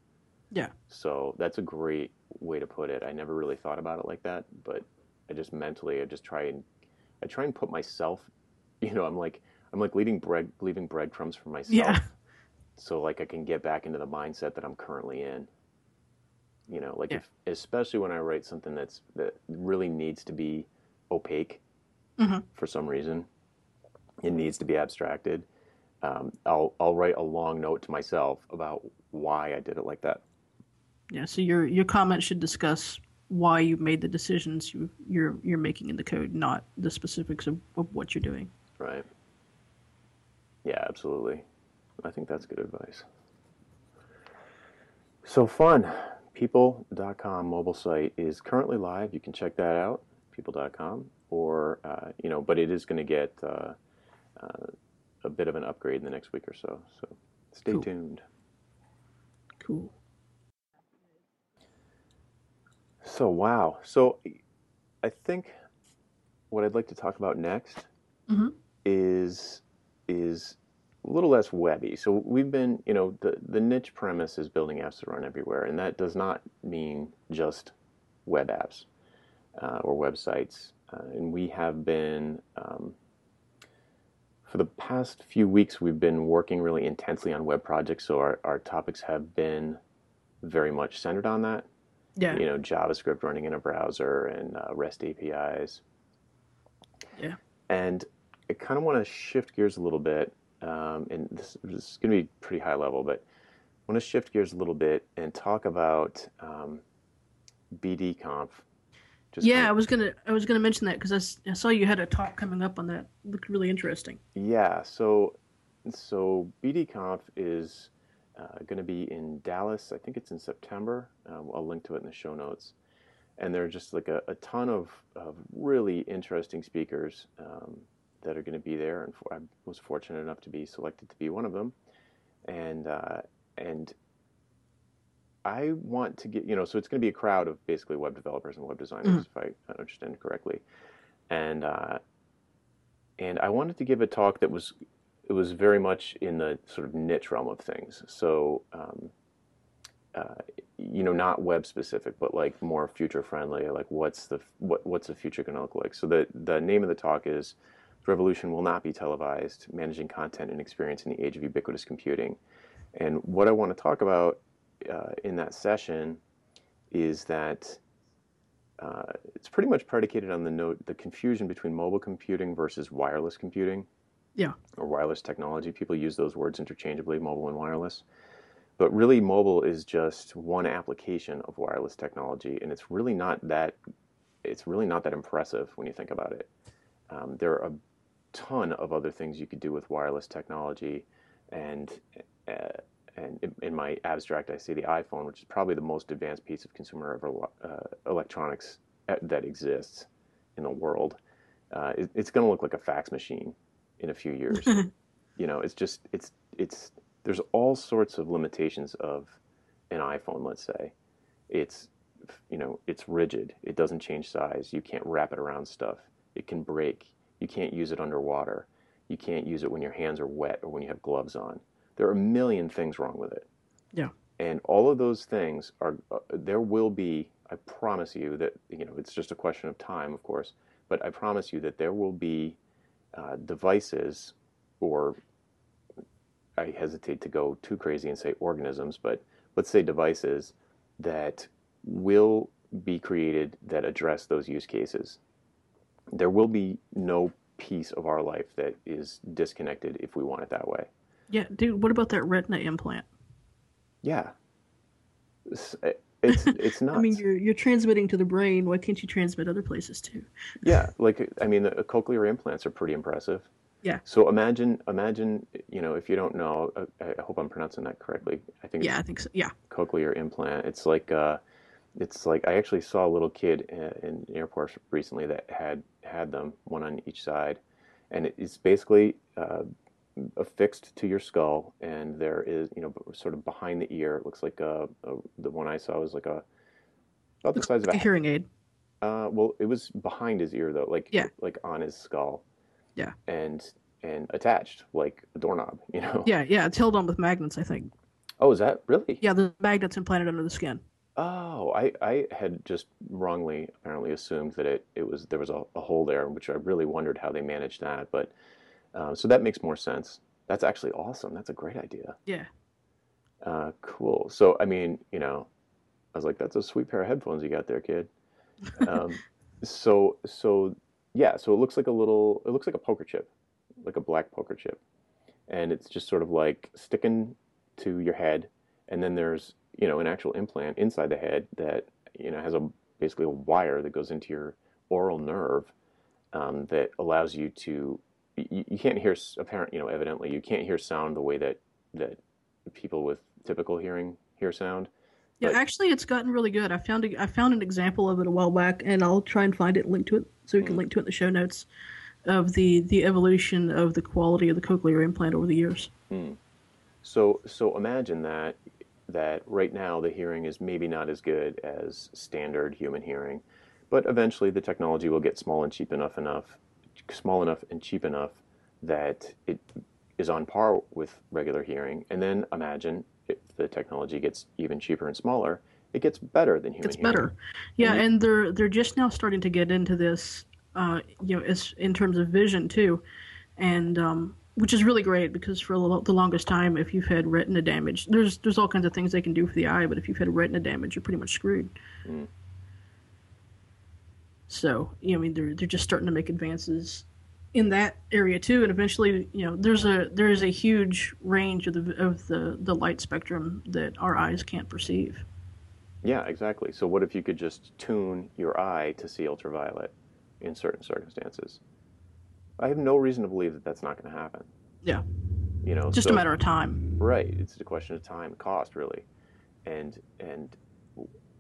Yeah. So that's a great way to put it. I never really thought about it like that, but I just mentally, I just try and, I try and put myself, you know, I'm like, I'm like leaving bread, leaving breadcrumbs for myself. Yeah. So like I can get back into the mindset that I'm currently in, you know, like yeah. if, especially when I write something that's, that really needs to be opaque mm-hmm. for some reason, it needs to be abstracted. Um, I'll, I'll write a long note to myself about why I did it like that. Yeah, so your your comment should discuss why you made the decisions you, you're you're making in the code, not the specifics of, of what you're doing. Right. Yeah, absolutely. I think that's good advice. So fun. people dot com mobile site is currently live. You can check that out, people dot com, or uh, you know, but it is going to get uh, uh, a bit of an upgrade in the next week or so. So stay cool. tuned. Cool. So, wow. So, I think what I'd like to talk about next mm-hmm. is is a little less webby. So, we've been, you know, the, the niche premise is building apps that run everywhere, and that does not mean just web apps uh, or websites. Uh, and we have been, um, for the past few weeks, we've been working really intensely on web projects, so our, our topics have been very much centered on that. Yeah. You know, JavaScript running in a browser and uh, REST A P Is. Yeah. And I kind of want to shift gears a little bit, um, and this, this is going to be pretty high level, but I want to shift gears a little bit and talk about um, BDConf. Just yeah, kind of... I was gonna I was gonna mention that because I, I saw you had a talk coming up on that. It looked really interesting. Yeah. So, so BDConf is. Uh, going to be in Dallas. I think it's in September. Uh, I'll link to it in the show notes. And there are just like a, a ton of, of really interesting speakers um, that are going to be there. And for, I was fortunate enough to be selected to be one of them. And uh, and I want to get, you know, so it's going to be a crowd of basically web developers and web designers, mm-hmm. if I understand correctly. and uh, and I wanted to give a talk that was it was very much in the sort of niche realm of things. So um, uh, you know, not web specific, but like more future friendly. Like what's the what what's the future going to look like? So the the name of the talk is "The Revolution Will Not Be Televised: Managing Content and Experience in the Age of Ubiquitous Computing." And what I want to talk about uh, in that session is that uh, it's pretty much predicated on the note the confusion between mobile computing versus wireless computing. Yeah. Or wireless technology. People use those words interchangeably, mobile and wireless. But really, mobile is just one application of wireless technology, and it's really not that it's really not that impressive when you think about it. Um, there are a ton of other things you could do with wireless technology, and uh, and in, in my abstract, I say the iPhone, which is probably the most advanced piece of consumer uh, electronics that exists in the world. Uh, it, it's going to look like a fax machine in a few years. You know, it's just it's it's there's all sorts of limitations of an iPhone. Let's say it's you know it's rigid. It doesn't change size. You can't wrap it around stuff. It can break. You can't use it underwater. You can't use it when your hands are wet or when you have gloves on. There are a million things wrong with it. Yeah. And all of those things are, uh, there will be, I promise you that, you know, it's just a question of time, of course, but I promise you that there will be uh, devices, or I hesitate to go too crazy and say organisms, but let's say devices that will be created that address those use cases. There will be no piece of our life that is disconnected if we want it that way. Yeah, dude, what about that retina implant? Yeah. It's it's, it's nuts. I mean, you're you're transmitting to the brain. Why can't you transmit other places too? Yeah, like, I mean, the cochlear implants are pretty impressive. Yeah. So imagine, imagine, you know, if you don't know, I, I hope I'm pronouncing that correctly. I think. Yeah, it's I think so. Yeah. Cochlear implant. It's like, uh, it's like, I actually saw a little kid in airports recently that had had them, one on each side, and it's basically uh, affixed to your skull, and there is, you know, sort of behind the ear. It looks like a, a, the one I saw was like a about the size like of a, a hearing aid. Uh, well, it was behind his ear though, like yeah. like on his skull. Yeah. And and attached like a doorknob, you know. Yeah, yeah. It's held on with magnets, I think. Oh, is that really? Yeah, the magnets implanted under the skin. Oh, I, I had just wrongly apparently assumed that it, it was there was a, a hole there, which I really wondered how they managed that. But uh, so that makes more sense. That's actually awesome. That's a great idea. Yeah. Uh, cool. So I mean, you know, I was like, that's a sweet pair of headphones you got there, kid. Um, so so yeah. So it looks like a little. It looks like a poker chip, like a black poker chip, and it's just sort of like sticking to your head, and then there's. You know, an actual implant inside the head that, you know, has a basically a wire that goes into your oral nerve um, that allows you to, you, you can't hear, apparent, you know, evidently, you can't hear sound the way that, that people with typical hearing hear sound. Yeah, but, actually, it's gotten really good. I found a, I found an example of it a while back, and I'll try and find it, link to it, so we can mm-hmm. link to it in the show notes, of the, the evolution of the quality of the cochlear implant over the years. Mm. So, so imagine that. that right now the hearing is maybe not as good as standard human hearing, but eventually the technology will get small and cheap enough enough, small enough and cheap enough that it is on par with regular hearing. And then imagine if the technology gets even cheaper and smaller, it gets better than human it's hearing. It's better. Yeah, and, and they're they're just now starting to get into this, uh, you know, it's in terms of vision too, and. Um, Which is really great because for a, the longest time, if you've had retina damage, there's there's all kinds of things they can do for the eye, but if you've had retina damage, you're pretty much screwed. Mm. So, you know, I mean, they're they're just starting to make advances in that area too, and eventually, you know, there's a there is a huge range of the of the the light spectrum that our eyes can't perceive. Yeah, exactly. So, what if you could just tune your eye to see ultraviolet in certain circumstances? I have no reason to believe that that's not going to happen. Yeah. You know, just so, a matter of time. Right. It's a question of time, cost, really. And, and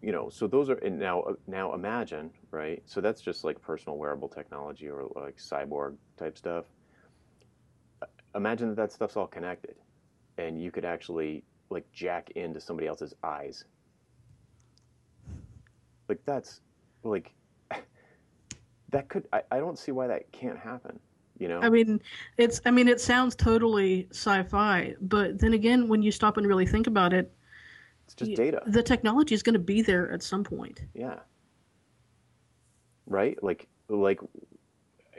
you know, so those are, and now, now imagine, right? So that's just like personal wearable technology or like cyborg type stuff. Imagine that that stuff's all connected and you could actually like jack into somebody else's eyes. Like that's, like... that could, I, I don't see why that can't happen. You know? I mean, it's, I mean, it sounds totally sci-fi, but then again, when you stop and really think about it, it's just data. The technology is going to be there at some point. Yeah. Right? Like, like,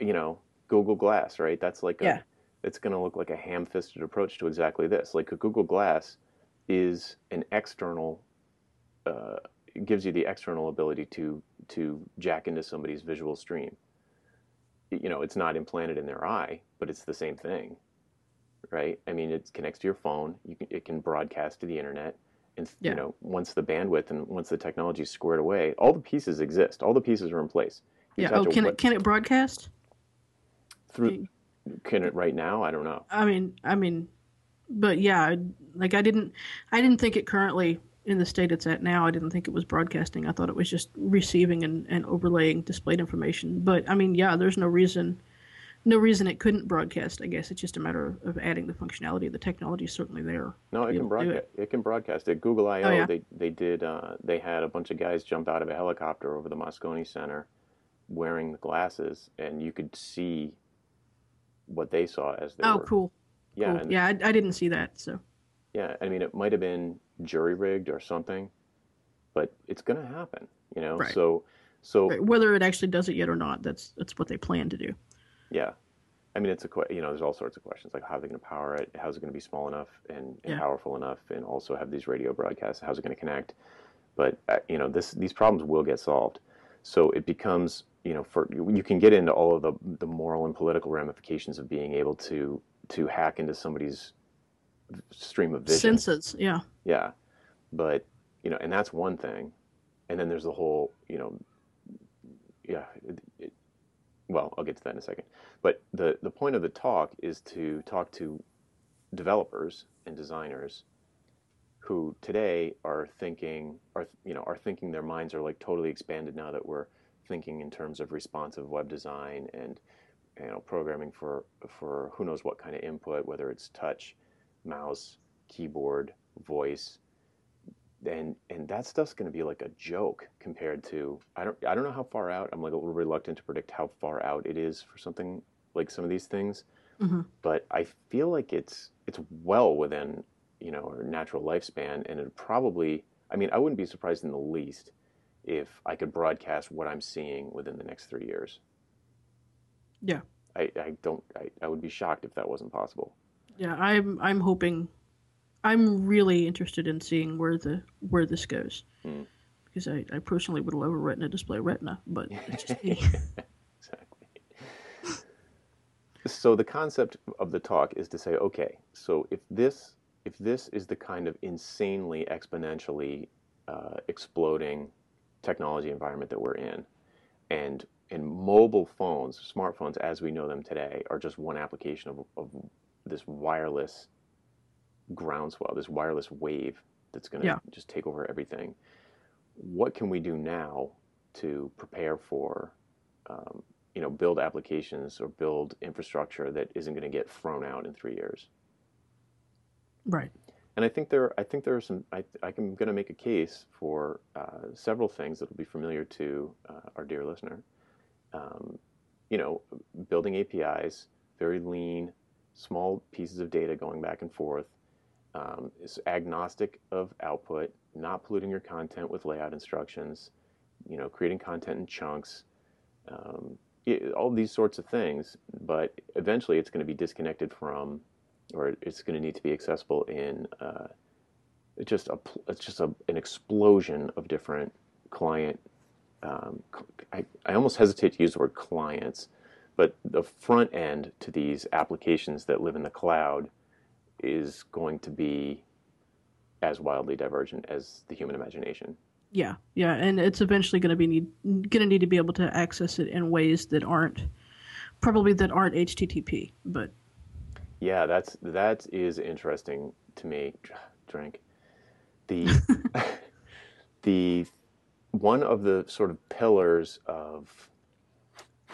you know, Google Glass, right? That's like, yeah. a, it's going to look like a ham-fisted approach to exactly this. Like, a Google Glass is an external, uh, it gives you the external ability to, to jack into somebody's visual stream. You know, it's not implanted in their eye, but it's the same thing, right? I mean, it connects to your phone. You can, it can broadcast to the internet. And, yeah. you know, once the bandwidth and once the technology is squared away, all the pieces exist. All the pieces are in place. You yeah. Oh, can it, can it broadcast? Through, can it right now? I don't know. I mean, I mean, but yeah, like I didn't, I didn't think it currently in the state it's at now. I didn't think it was broadcasting. I thought it was just receiving and, and overlaying displayed information. But I mean, yeah, there's no reason, no reason it couldn't broadcast. I guess it's just a matter of adding the functionality. The technology is certainly there. No, it can broadcast. It. it can broadcast. At Google I O, oh, yeah. they they did. Uh, they had a bunch of guys jump out of a helicopter over the Moscone Center, wearing the glasses, and you could see what they saw as they oh, were. cool. Yeah, cool. yeah, I, I didn't see that. So. Yeah, I mean, it might have been jury rigged or something, but it's going to happen, you know. Right. So, so right. whether it actually does it yet or not, that's that's what they plan to do. Yeah, I mean, it's a you know, there's all sorts of questions like how are they going to power it? How's it going to be small enough and, and yeah. powerful enough, and also have these radio broadcasts? How's it going to connect? But uh, you know, this these problems will get solved. So it becomes, you know, for you can get into all of the the moral and political ramifications of being able to to hack into somebody's stream of vision. Senses, yeah. Yeah, but you know, and that's one thing, and then there's the whole, you know, yeah. It, it, well, I'll get to that in a second. But the the point of the talk is to talk to developers and designers who today are thinking, are you know, are thinking their minds are like totally expanded now that we're thinking in terms of responsive web design and, you know, programming for for who knows what kind of input, whether it's touch, mouse, keyboard, voice, and and that stuff's going to be like a joke compared to I don't I don't know how far out. I'm like a little reluctant to predict how far out it is for something like some of these things, mm-hmm. but I feel like it's it's well within, you know, our natural lifespan, and it probably I mean I wouldn't be surprised in the least if I could broadcast what I'm seeing within the next three years. Yeah, I I don't I, I would be shocked if that wasn't possible. Yeah, I'm I'm hoping, I'm really interested in seeing where the where this goes, mm. because I, I personally would love a Retina display Retina, but it's just me. Exactly. So the concept of the talk is to say, okay, so if this if this is the kind of insanely exponentially uh, exploding technology environment that we're in, and and mobile phones, smartphones as we know them today, are just one application of of this wireless groundswell, this wireless wave that's going to yeah. just take over everything. What can we do now to prepare for, um, you know, build applications or build infrastructure that isn't going to get thrown out in three years? Right. And I think there, I think there are some. I, I'm going to make a case for uh, several things that will be familiar to uh, our dear listener. Um, you know, building A P Is, very lean. Small pieces of data going back and forth, um, is agnostic of output, not polluting your content with layout instructions, you know, creating content in chunks, um, it, all these sorts of things. But eventually, it's going to be disconnected from, or it's going to need to be accessible in uh, just a it's just a, an explosion of different client. Um, I I almost hesitate to use the word clients. But the front end to these applications that live in the cloud is going to be as wildly divergent as the human imagination. Yeah, yeah, and it's eventually going to be need going to need to be able to access it in ways that aren't probably that aren't H T T P. But yeah, that's that is interesting to me. Drink the the one of the sort of pillars of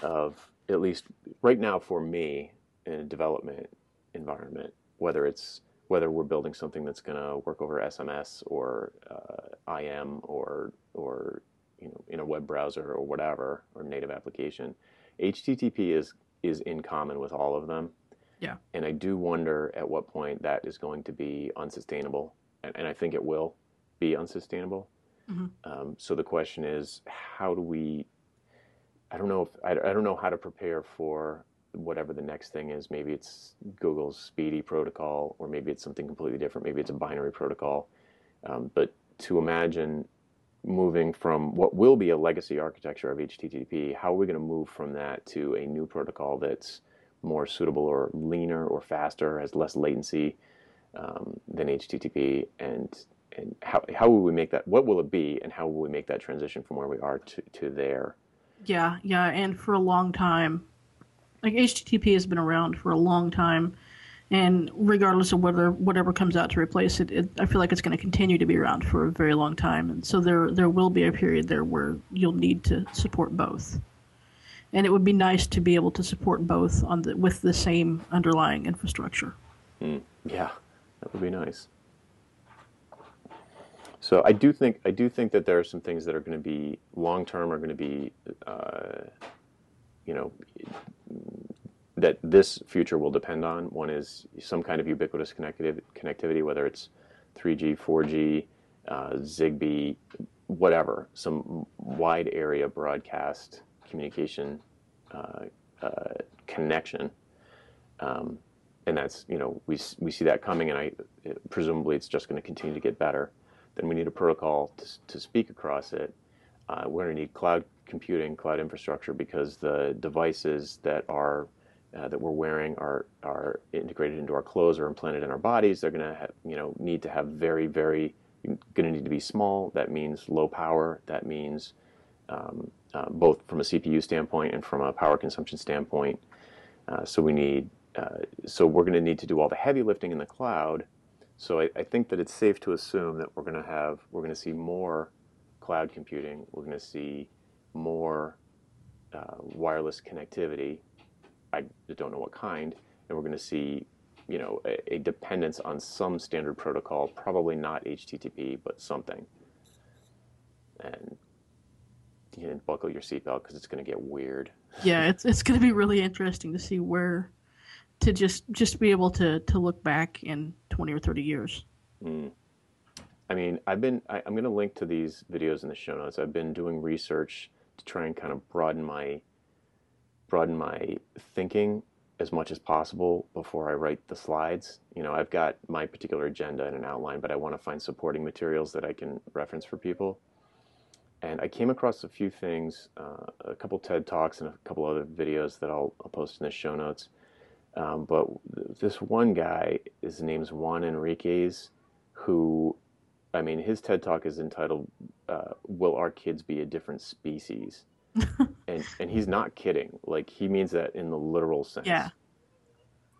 of at least right now for me in a development environment, whether it's whether we're building something that's going to work over S M S or uh, I M or or you know, in a web browser or whatever, or native application. H T T P is is in common with all of them. Yeah. And I do wonder at what point that is going to be unsustainable, and, and I think it will be unsustainable. Mm-hmm. Um, so the question is, how do we? I don't know if I, I don't know how to prepare for whatever the next thing is. Maybe it's Google's Speedy protocol, or maybe it's something completely different. Maybe it's a binary protocol. Um, but to imagine moving from what will be a legacy architecture of H T T P, how are we going to move from that to a new protocol that's more suitable or leaner or faster, has less latency um, than H T T P? And and how how will we make that? What will it be? And how will we make that transition from where we are to, to there? Yeah, yeah. And for a long time, like H T T P has been around for a long time. And regardless of whether whatever comes out to replace it, it, I feel like it's going to continue to be around for a very long time. And so there there will be a period there where you'll need to support both. And it would be nice to be able to support both on the, with the same underlying infrastructure. Mm, yeah, that would be nice. So I do think I do think that there are some things that are going to be long term are going to be, uh, you know. that this future will depend on. One is some kind of ubiquitous connectivity, whether it's three G, four G, uh, Zigbee, whatever, some wide area broadcast communication uh, uh, connection. Um, and that's, you know, we we see that coming, and I presumably it's just going to continue to get better. Then we need a protocol to, to speak across it. Uh, we're going to need cloud computing, cloud infrastructure, because the devices that are Uh, that we're wearing are are integrated into our clothes or implanted in our bodies. They're going to, you know, need to have very, very, going to need to be small. That means low power. That means um, uh, both from a C P U standpoint and from a power consumption standpoint. Uh, so we need, uh, so we're going to need to do all the heavy lifting in the cloud. So I, I think that it's safe to assume that we're going to have, we're going to see more cloud computing. We're going to see more uh, wireless connectivity. I don't know what kind, and we're going to see, you know, a, a dependence on some standard protocol, probably not H T T P, but something. And you know, buckle your seatbelt because it's going to get weird. Yeah, it's it's going to be really interesting to see where to just just be able to to look back in twenty or thirty years. Mm. I mean, I've been I, I'm going to link to these videos in the show notes. I've been doing research to try and kind of broaden my. broaden my thinking as much as possible before I write the slides. You know, I've got my particular agenda and an outline, but I want to find supporting materials that I can reference for people. And I came across a few things, uh, a couple TED Talks and a couple other videos that I'll, I'll post in the show notes. Um, but this one guy, his name's Juan Enriquez, who, I mean, his TED Talk is entitled, uh, Will Our Kids Be a Different Species? and and he's not kidding. Like, he means that in the literal sense. Yeah.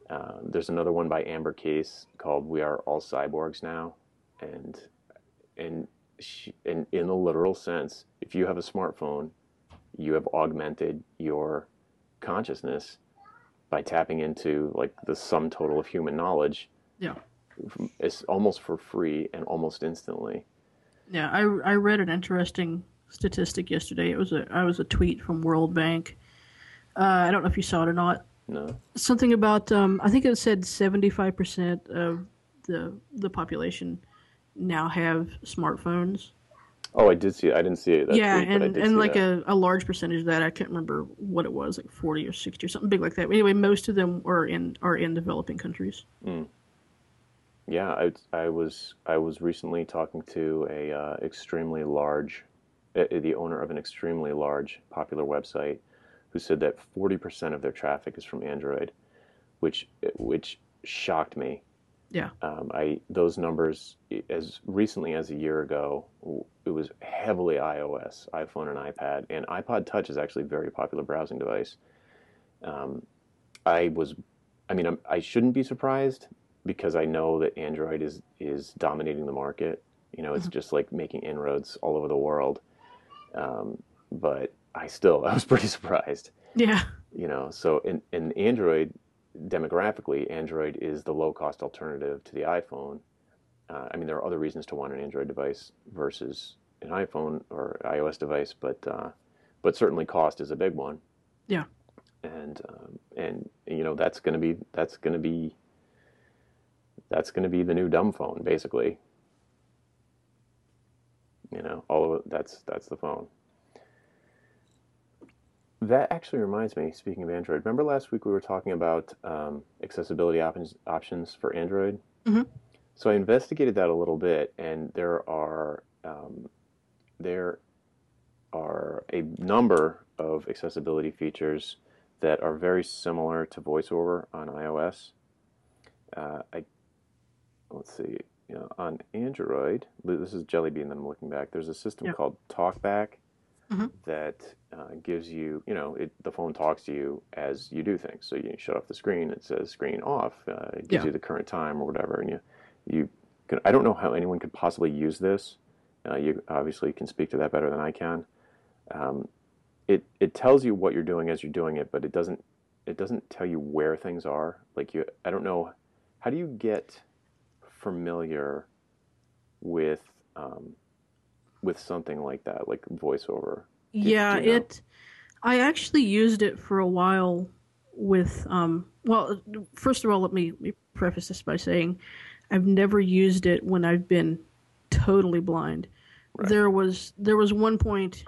Um, there's another one by Amber Case called "We Are All Cyborgs Now," and and she, and in the literal sense, if you have a smartphone, you have augmented your consciousness by tapping into like the sum total of human knowledge. Yeah. It's almost for free and almost instantly. Yeah, I I read an interesting statistic yesterday. It was a I was a tweet from World Bank. Uh, I don't know if you saw it or not. No. Something about um, I think it said seventy-five percent of the the population now have smartphones. Oh, I did see it. I didn't see it. That yeah, tweet, and but I did and see like that. A, a large percentage of that, I can't remember what it was, like forty or sixty or something big like that. But anyway, most of them are in are in developing countries. Mm. Yeah, I I was I was recently talking to a uh, extremely large. the owner of an extremely large popular website, who said that forty percent of their traffic is from Android, which which shocked me. Yeah. Um, I those numbers, as recently as a year ago, it was heavily iOS, iPhone and iPad, and iPod Touch is actually a very popular browsing device. Um, I was, I mean, I'm, I shouldn't be surprised because I know that Android is, is dominating the market. You know, it's mm-hmm. just like making inroads all over the world. Um, but I still, I was pretty surprised. Yeah. You know, so in, in Android, demographically, Android is the low-cost alternative to the iPhone. Uh, I mean, there are other reasons to want an Android device versus an iPhone or iOS device, but uh, but certainly cost is a big one. Yeah. And um, and you know that's going to be that's going to be that's going to be the new dumb phone, basically. You know, all of it, that's that's the phone. That actually reminds me, speaking of Android, remember last week we were talking about um, accessibility op- options for Android? Mm-hmm. So I investigated that a little bit, and there are um, there are a number of accessibility features that are very similar to VoiceOver on iOS. Uh, I let's see, you know, on Android, this is Jelly Bean that I'm looking back. There's a system yeah. called Talkback. Mm-hmm. That uh, gives you, you know, it, the phone talks to you as you do things. So you shut off the screen, it says screen off. Uh, it gives yeah. you the current time or whatever. And you, you can, I don't know how anyone could possibly use this. Uh, you obviously can speak to that better than I can. Um, it it tells you what you're doing as you're doing it, but it doesn't it doesn't tell you where things are. Like you, I don't know. How do you get familiar with? Um, with something like that, like VoiceOver? Do, yeah, do you know? it. I actually used it for a while with, um, well, first of all, let me, let me preface this by saying I've never used it when I've been totally blind. Right. There was there was one point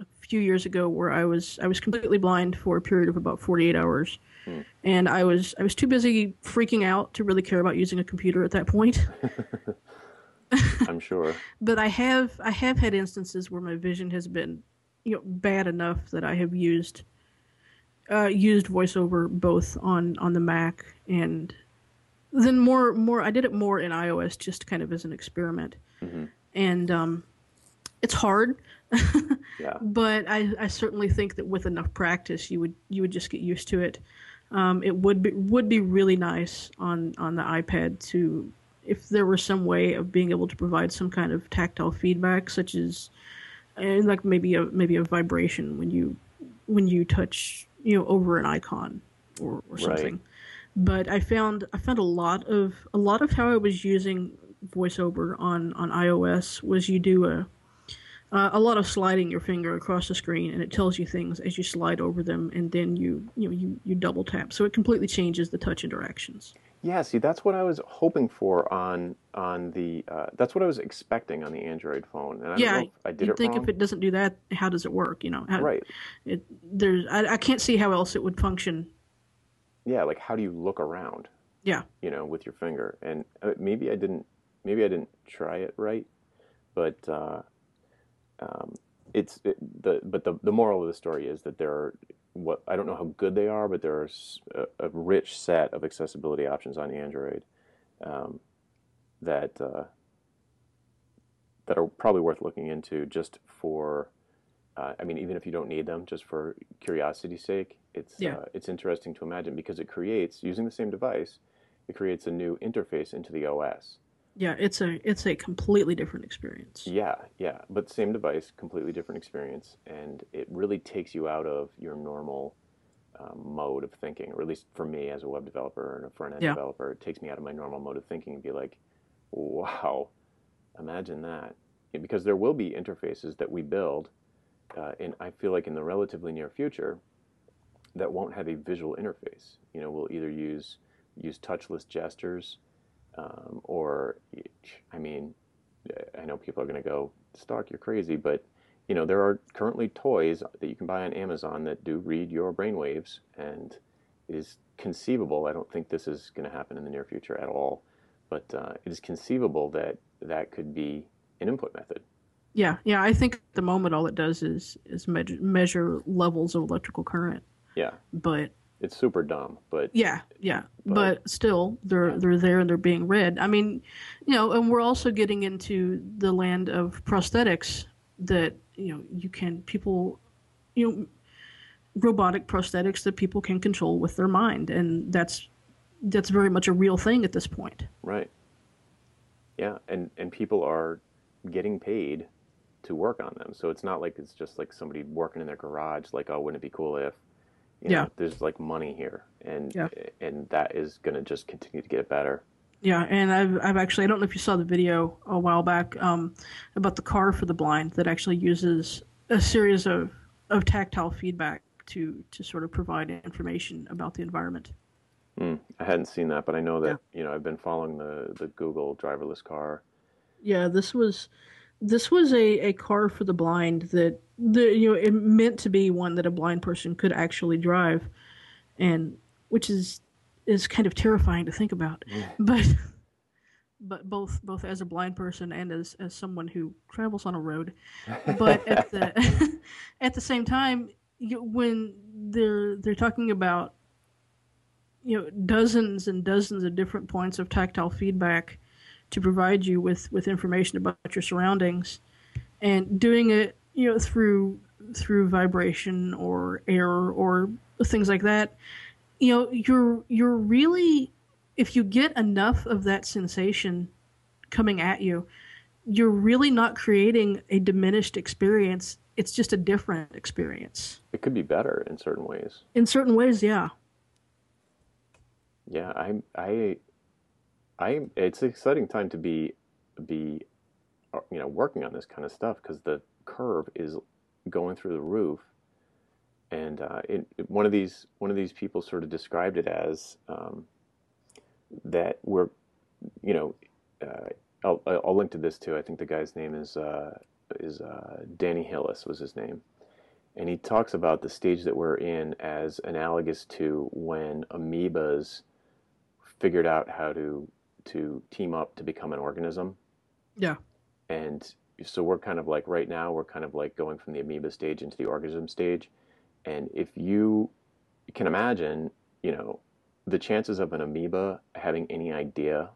a few years ago where I was I was completely blind for a period of about forty-eight hours, mm. and I was I was too busy freaking out to really care about using a computer at that point. I'm sure. But I have I have had instances where my vision has been, you know, bad enough that I have used uh, used VoiceOver both on, on the Mac and then more more I did it more in iOS just kind of as an experiment. Mm-hmm. And um, it's hard. yeah. But I, I certainly think that with enough practice you would you would just get used to it. Um, it would be would be really nice on, on the iPad to, if there were some way of being able to provide some kind of tactile feedback, such as, and like maybe a maybe a vibration when you when you touch, you know, over an icon or, or something. Right. But I found I found a lot of a lot of how I was using VoiceOver on, on iOS was you do a uh, a lot of sliding your finger across the screen, and it tells you things as you slide over them, and then you you know, you, you double tap, so it completely changes the touch interactions. Yeah, see, that's what I was hoping for on on the. Uh, that's what I was expecting on the Android phone, and I yeah, don't know if I did it wrong. Think if it doesn't do that, how does it work? You know, how, right? It, there's, I, I can't see how else it would function. Yeah, like how do you look around? Yeah, you know, with your finger, and uh, maybe I didn't, maybe I didn't try it right, but uh, um, it's it, the but the the moral of the story is that there are. What I don't know how good they are, but there are a, a rich set of accessibility options on Android um, that uh, that are probably worth looking into. Just for, uh, I mean, even if you don't need them, just for curiosity's sake, it's yeah. uh, it's interesting to imagine because it creates, using the same device, it creates a new interface into the O S. Yeah, it's a it's a completely different experience. Yeah, yeah, but same device, completely different experience, and it really takes you out of your normal um, mode of thinking, or at least for me as a web developer and a front-end yeah. developer, it takes me out of my normal mode of thinking and be like, wow, imagine that. Yeah, because there will be interfaces that we build, uh, and I feel like in the relatively near future, that won't have a visual interface. You know, we'll either use use touchless gestures, Um, or, I mean, I know people are going to go, Stark, you're crazy, but, you know, there are currently toys that you can buy on Amazon that do read your brainwaves, and it is conceivable, I don't think this is going to happen in the near future at all, but uh, it is conceivable that that could be an input method. Yeah, yeah, I think at the moment all it does is, is me- measure levels of electrical current. Yeah. But... it's super dumb, but yeah, yeah. But, but still, they're yeah. they're there and they're being read. I mean, you know, and we're also getting into the land of prosthetics that you know you can people, you know, robotic prosthetics that people can control with their mind, and that's that's very much a real thing at this point. Right. Yeah, and and people are getting paid to work on them, so it's not like it's just like somebody working in their garage. Like, oh, wouldn't it be cool if. You know, yeah, there's like money here, and yeah. and that is going to just continue to get better. Yeah, and I've I've actually, I don't know if you saw the video a while back um, about the car for the blind that actually uses a series of, of tactile feedback to to sort of provide information about the environment. Mm, I hadn't seen that, but I know that yeah. you know I've been following the, the Google driverless car. Yeah, this was this was a, a car for the blind that the you know it meant to be one that a blind person could actually drive, and which is. is kind of terrifying to think about, yeah. but but both both as a blind person and as, as someone who travels on a road, but at the at the same time, you, when they're they're talking about you know dozens and dozens of different points of tactile feedback to provide you with, with information about your surroundings, and doing it you know through through vibration or air or things like that. You know, you're you're really, if you get enough of that sensation coming at you, you're really not creating a diminished experience. It's just a different experience. It could be better in certain ways. In certain ways, yeah. Yeah, I, I, I. It's an exciting time to be, be, you know, working on this kind of stuff because the curve is going through the roof. And uh, it, it, one of these one of these people sort of described it as um, that we're, you know, uh, I'll, I'll link to this too. I think the guy's name is uh, is uh, Danny Hillis was his name, and he talks about the stage that we're in as analogous to when amoebas figured out how to to team up to become an organism. Yeah. And so we're kind of like right now we're kind of like going from the amoeba stage into the organism stage. And if you can imagine, you know, the chances of an amoeba having any idea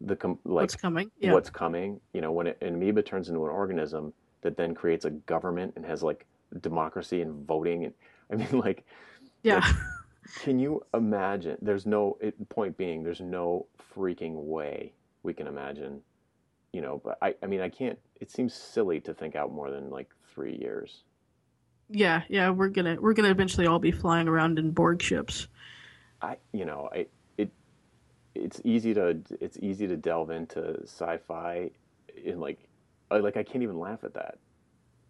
the com- like what's coming, yeah. what's coming, you know, when it, an amoeba turns into an organism that then creates a government and has like democracy and voting, and I mean, like, yeah, like, can you imagine? There's no it, point being, there's no freaking way we can imagine, you know. But I, I mean, I can't. It seems silly to think out more than like three years. Yeah, yeah, we're gonna we're gonna eventually all be flying around in Borg ships. I, you know, I it it's easy to it's easy to delve into sci-fi, and like, I, like I can't even laugh at that.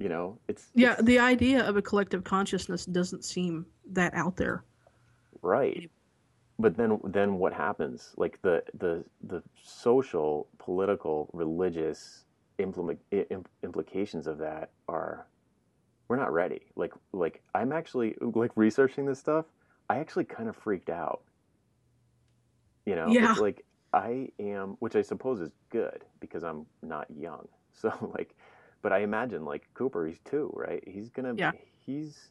You know, it's yeah. It's, the idea of a collective consciousness doesn't seem that out there, right? But then then what happens? Like the the the social, political, religious implement, implications of that are. We're not ready. Like, like I'm actually like researching this stuff. I actually kind of freaked out. You know, yeah. It's like I am, which I suppose is good because I'm not young. So like, but I imagine like Cooper, he's two, right? He's gonna, yeah. he's.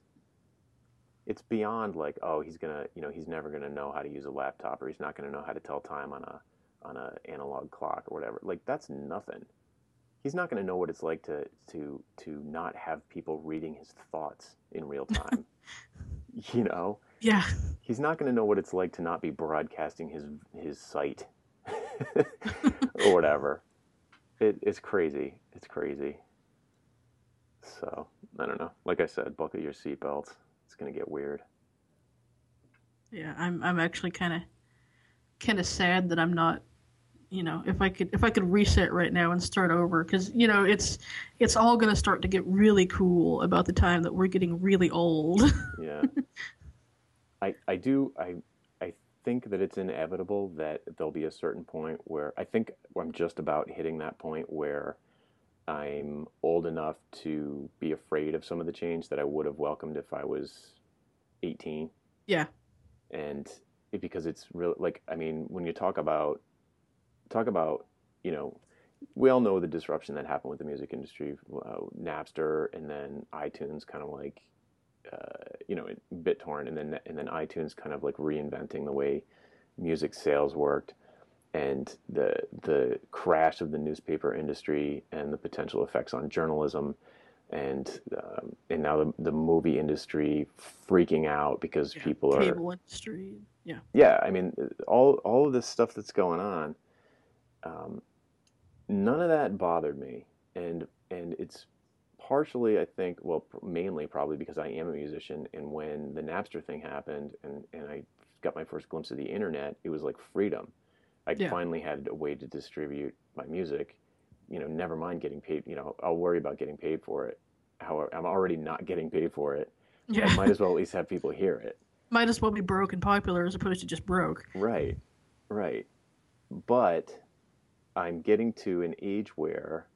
It's beyond like, oh, he's gonna, you know, he's never gonna know how to use a laptop, or he's not gonna know how to tell time on a on a analog clock or whatever. Like that's nothing. He's not going to know what it's like to, to to not have people reading his thoughts in real time, you know. Yeah. He's not going to know what it's like to not be broadcasting his his sight or whatever. It, it's crazy. It's crazy. So I don't know. Like I said, buckle your seatbelts. It's going to get weird. Yeah, I'm I'm actually kind of kind of sad that I'm not. You know, if I could, if I could reset right now and start over, because you know, it's it's all going to start to get really cool about the time that we're getting really old. Yeah, I I do I I think that it's inevitable that there'll be a certain point where I think I'm just about hitting that point where I'm old enough to be afraid of some of the change that I would have welcomed if I was eighteen. Yeah, and it, because it's really like I mean, when you talk about Talk about, you know, we all know the disruption that happened with the music industry, uh, Napster, and then iTunes kind of like, uh, you know, BitTorrent, and then and then iTunes kind of like reinventing the way music sales worked, and the the crash of the newspaper industry and the potential effects on journalism, and um, and now the, the movie industry freaking out because yeah, people are cable industry, yeah, yeah. I mean, all all of this stuff that's going on. Um, none of that bothered me, and and it's partially, I think, well, mainly probably because I am a musician, and when the Napster thing happened, and, and I got my first glimpse of the internet, it was like freedom. I yeah. finally had a way to distribute my music. You know, never mind getting paid. You know, I'll worry about getting paid for it. However, I'm already not getting paid for it. Yeah. I might as well at least have people hear it. Might as well be broke and popular as opposed to just broke. Right, right. But I'm getting to an age where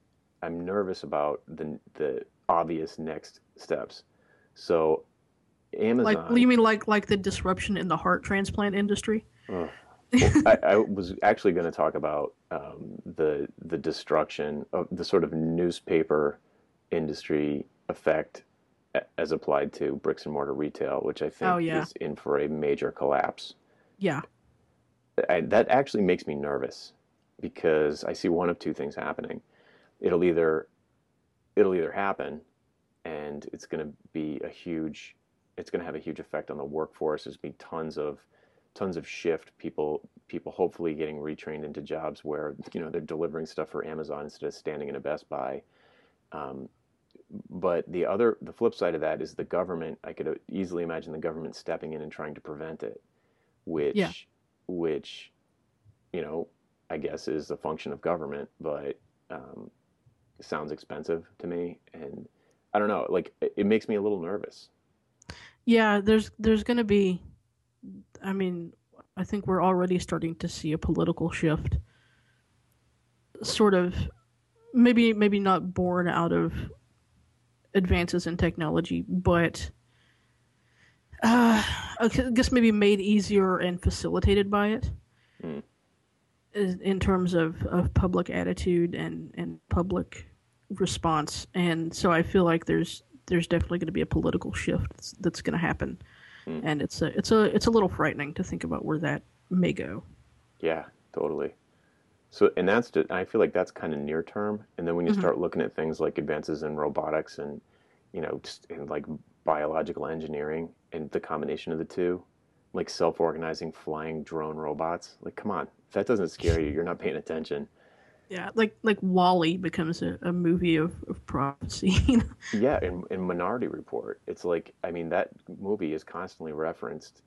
I'm nervous about the the obvious next steps. So Amazon... Like, you mean like, like the disruption in the heart transplant industry? Uh, well, I, I was actually going to talk about um, the the destruction of the sort of newspaper industry effect as applied to bricks and mortar retail, which I think oh, yeah. is in for a major collapse. Yeah. I, that actually makes me nervous because I see one of two things happening. It'll either it'll either happen and it's going to be a huge it's going to have a huge effect on the workforce. There's going to be tons of tons of shift, people people hopefully getting retrained into jobs where, you know, they're delivering stuff for Amazon instead of standing in a Best Buy. Um, but the other the flip side of that is the government. I could easily imagine the government stepping in and trying to prevent it, which yeah. which, you know, I guess is the function of government, but um, it sounds expensive to me, and I don't know, like it, it makes me a little nervous. Yeah, there's there's going to be, I mean, I think we're already starting to see a political shift, sort of, maybe maybe not born out of advances in technology, but uh, I guess maybe made easier and facilitated by it, mm. in terms of, of public attitude and, and public response. And so I feel like there's there's definitely going to be a political shift that's, that's going to happen, mm. and it's a it's a it's a little frightening to think about where that may go. Yeah, totally. So, and that's, I feel like that's kind of near term. And then when you mm-hmm. start looking at things like advances in robotics and, you know, just in like biological engineering and the combination of the two, like self-organizing flying drone robots, like, come on, if that doesn't scare you, you're not paying attention. Yeah. Like, like WALL-E becomes a, a movie of, of prophecy. You know? Yeah. And, and Minority Report, it's like, I mean, that movie is constantly referenced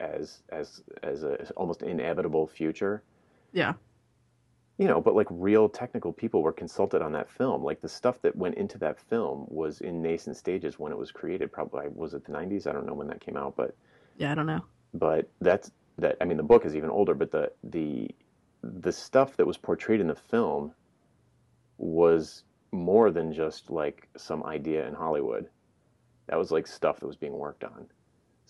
as, as, as a as almost inevitable future. Yeah. You know, but like real technical people were consulted on that film. Like the stuff that went into that film was in nascent stages when it was created. Probably, was it the nineties? I don't know when that came out, but yeah, I don't know. But that's that. I mean, the book is even older, but the the the stuff that was portrayed in the film was more than just like some idea in Hollywood. That was like stuff that was being worked on.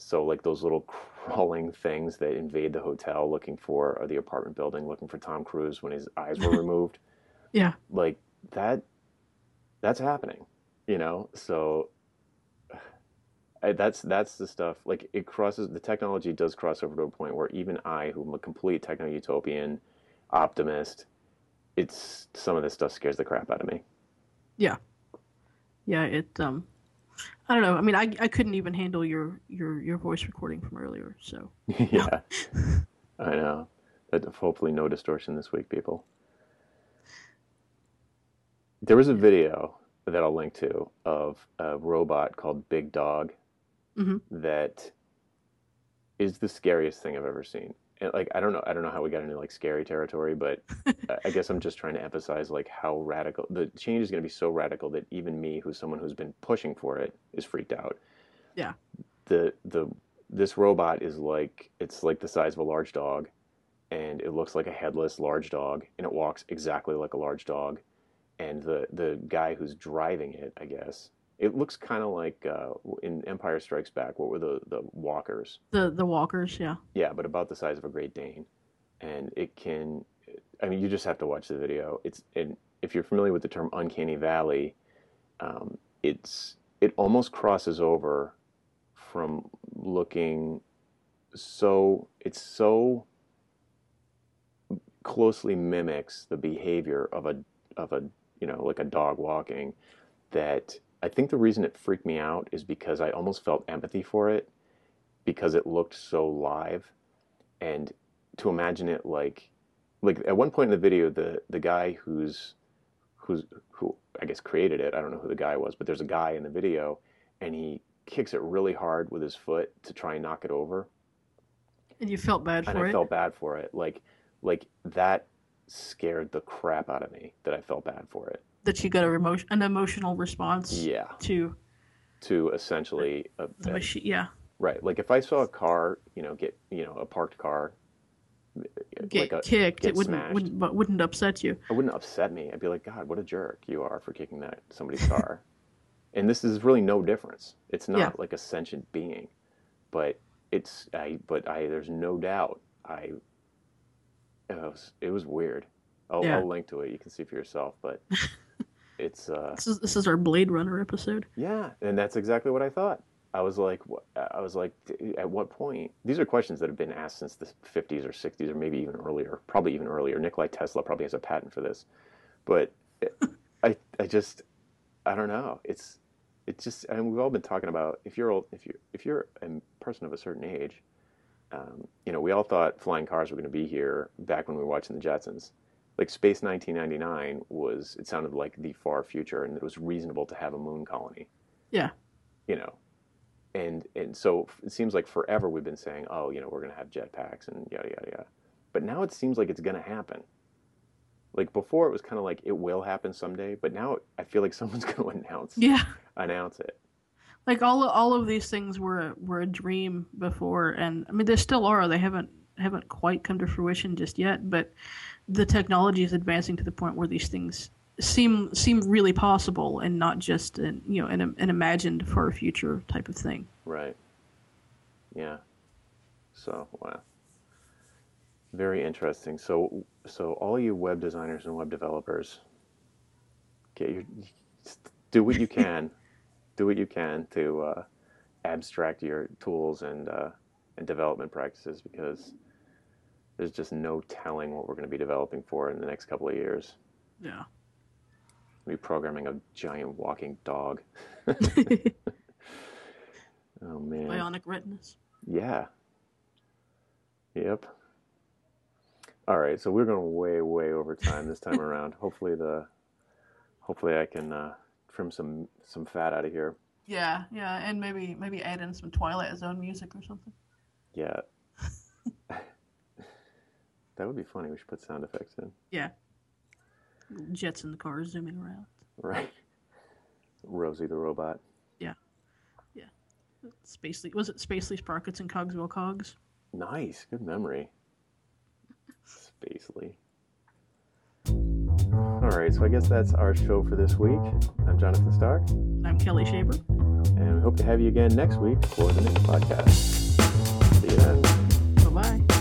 So like those little crawling things that invade the hotel looking for, or the apartment building looking for Tom Cruise when his eyes were removed. Yeah. Like that, that's happening, you know? So I, that's, that's the stuff, like it crosses, the technology does cross over to a point where even I, who am a complete techno-utopian optimist, it's, some of this stuff scares the crap out of me. Yeah. Yeah. It, um, I don't know. I mean, I I couldn't even handle your, your, your voice recording from earlier, so. Yeah, I know. That, hopefully no distortion this week, people. There was a video that I'll link to of a robot called Big Dog mm-hmm. that is the scariest thing I've ever seen. And like, I don't know, I don't know how we got into like scary territory, but I guess I'm just trying to emphasize like how radical the change is going to be, so radical that even me, who's someone who's been pushing for it, is freaked out. Yeah. The the this robot is like, it's like the size of a large dog, and it looks like a headless large dog, and it walks exactly like a large dog, and the the guy who's driving it, I guess. It looks kind of like uh, in Empire Strikes Back. What were the, the walkers? The the walkers, yeah. Yeah, but about the size of a Great Dane, and it can. I mean, you just have to watch the video. It's, and if you're familiar with the term Uncanny Valley, um, it's it almost crosses over from looking so it's so closely mimics the behavior of a of a you know like a dog walking that. I think the reason it freaked me out is because I almost felt empathy for it because it looked so live, and to imagine it like, like at one point in the video, the, the guy who's, who's, who I guess created it, I don't know who the guy was, but there's a guy in the video and he kicks it really hard with his foot to try and knock it over. And you felt bad for it? And I felt bad for it. Like like that scared the crap out of me that I felt bad for it. That you got a remo- an emotional response. Yeah. To. To essentially. A, the machine, yeah. Right. Like if I saw a car, you know, get, you know, a parked car. Get like a, kicked. Get it wouldn't, wouldn't, but wouldn't upset you. It wouldn't upset me. I'd be like, God, what a jerk you are for kicking that somebody's car. And this is really no difference. It's not yeah. like a sentient being, but it's I. But I. There's no doubt. I. It was, it was weird. I'll, yeah. I'll link to it. You can see for yourself. But it's. Uh, this is this is our Blade Runner episode. Yeah, and that's exactly what I thought. I was like, I was like, at what point? These are questions that have been asked since the fifties or sixties, or maybe even earlier. Probably even earlier. Nikolai Tesla probably has a patent for this. But I, I just, I don't know. It's, it's just, I mean, we've all been talking about if you're old, if you if you're a person of a certain age, um, you know, we all thought flying cars were going to be here back when we were watching the Jetsons. Like Space nineteen ninety-nine was, it sounded like the far future, and it was reasonable to have a moon colony. Yeah. You know. And and so it seems like forever we've been saying, oh, you know, we're going to have jetpacks and yada, yada, yada. But now it seems like it's going to happen. Like before it was kind of like it will happen someday, but now I feel like someone's going to announce yeah. announce it. Like all all of these things were were a dream before, and I mean they still are. They haven't haven't quite come to fruition just yet, but the technology is advancing to the point where these things seem seem really possible and not just an you know an, an imagined far future type of thing. Right. Yeah. So wow. Very interesting. So so all you web designers and web developers, get your do what you can, do what you can to uh, abstract your tools and uh, and development practices, because there's just no telling what we're going to be developing for in the next couple of years. Yeah. Be programming a giant walking dog. Oh man. Bionic retinas. Yeah. Yep. All right, so we're going way, way over time this time around. Hopefully the, hopefully I can uh, trim some some fat out of here. Yeah, yeah, and maybe maybe add in some Twilight Zone music or something. Yeah. That would be funny. We should put sound effects in. Yeah. Jets in the car zooming around. Right. Rosie the robot. Yeah. Yeah. Spacely. Was it Spacely Sprockets and Cogswell Cogs? Nice. Good memory. Spacely. All right. So I guess that's our show for this week. I'm Jonathan Stark. I'm Kelli Shaver. And we hope to have you again next week for the Niche Podcast. See you then. Bye-bye.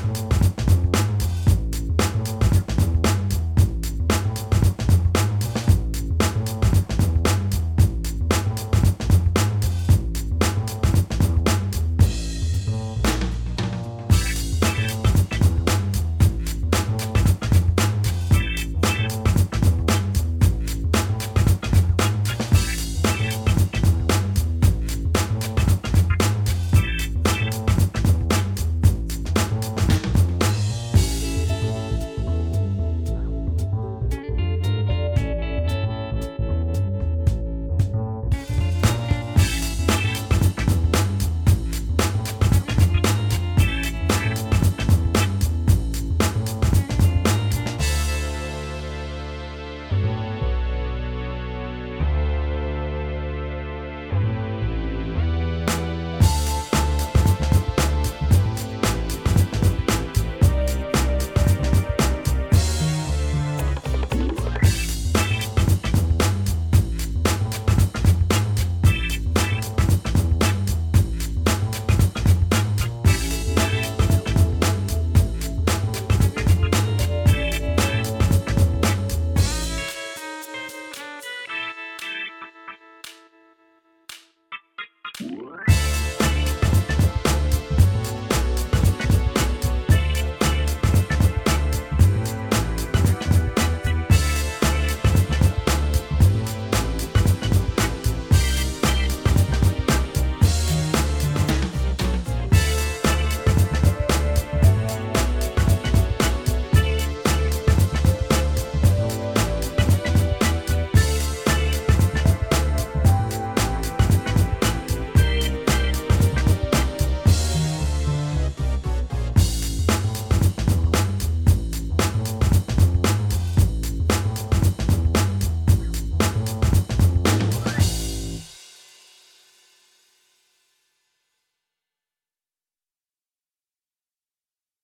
What?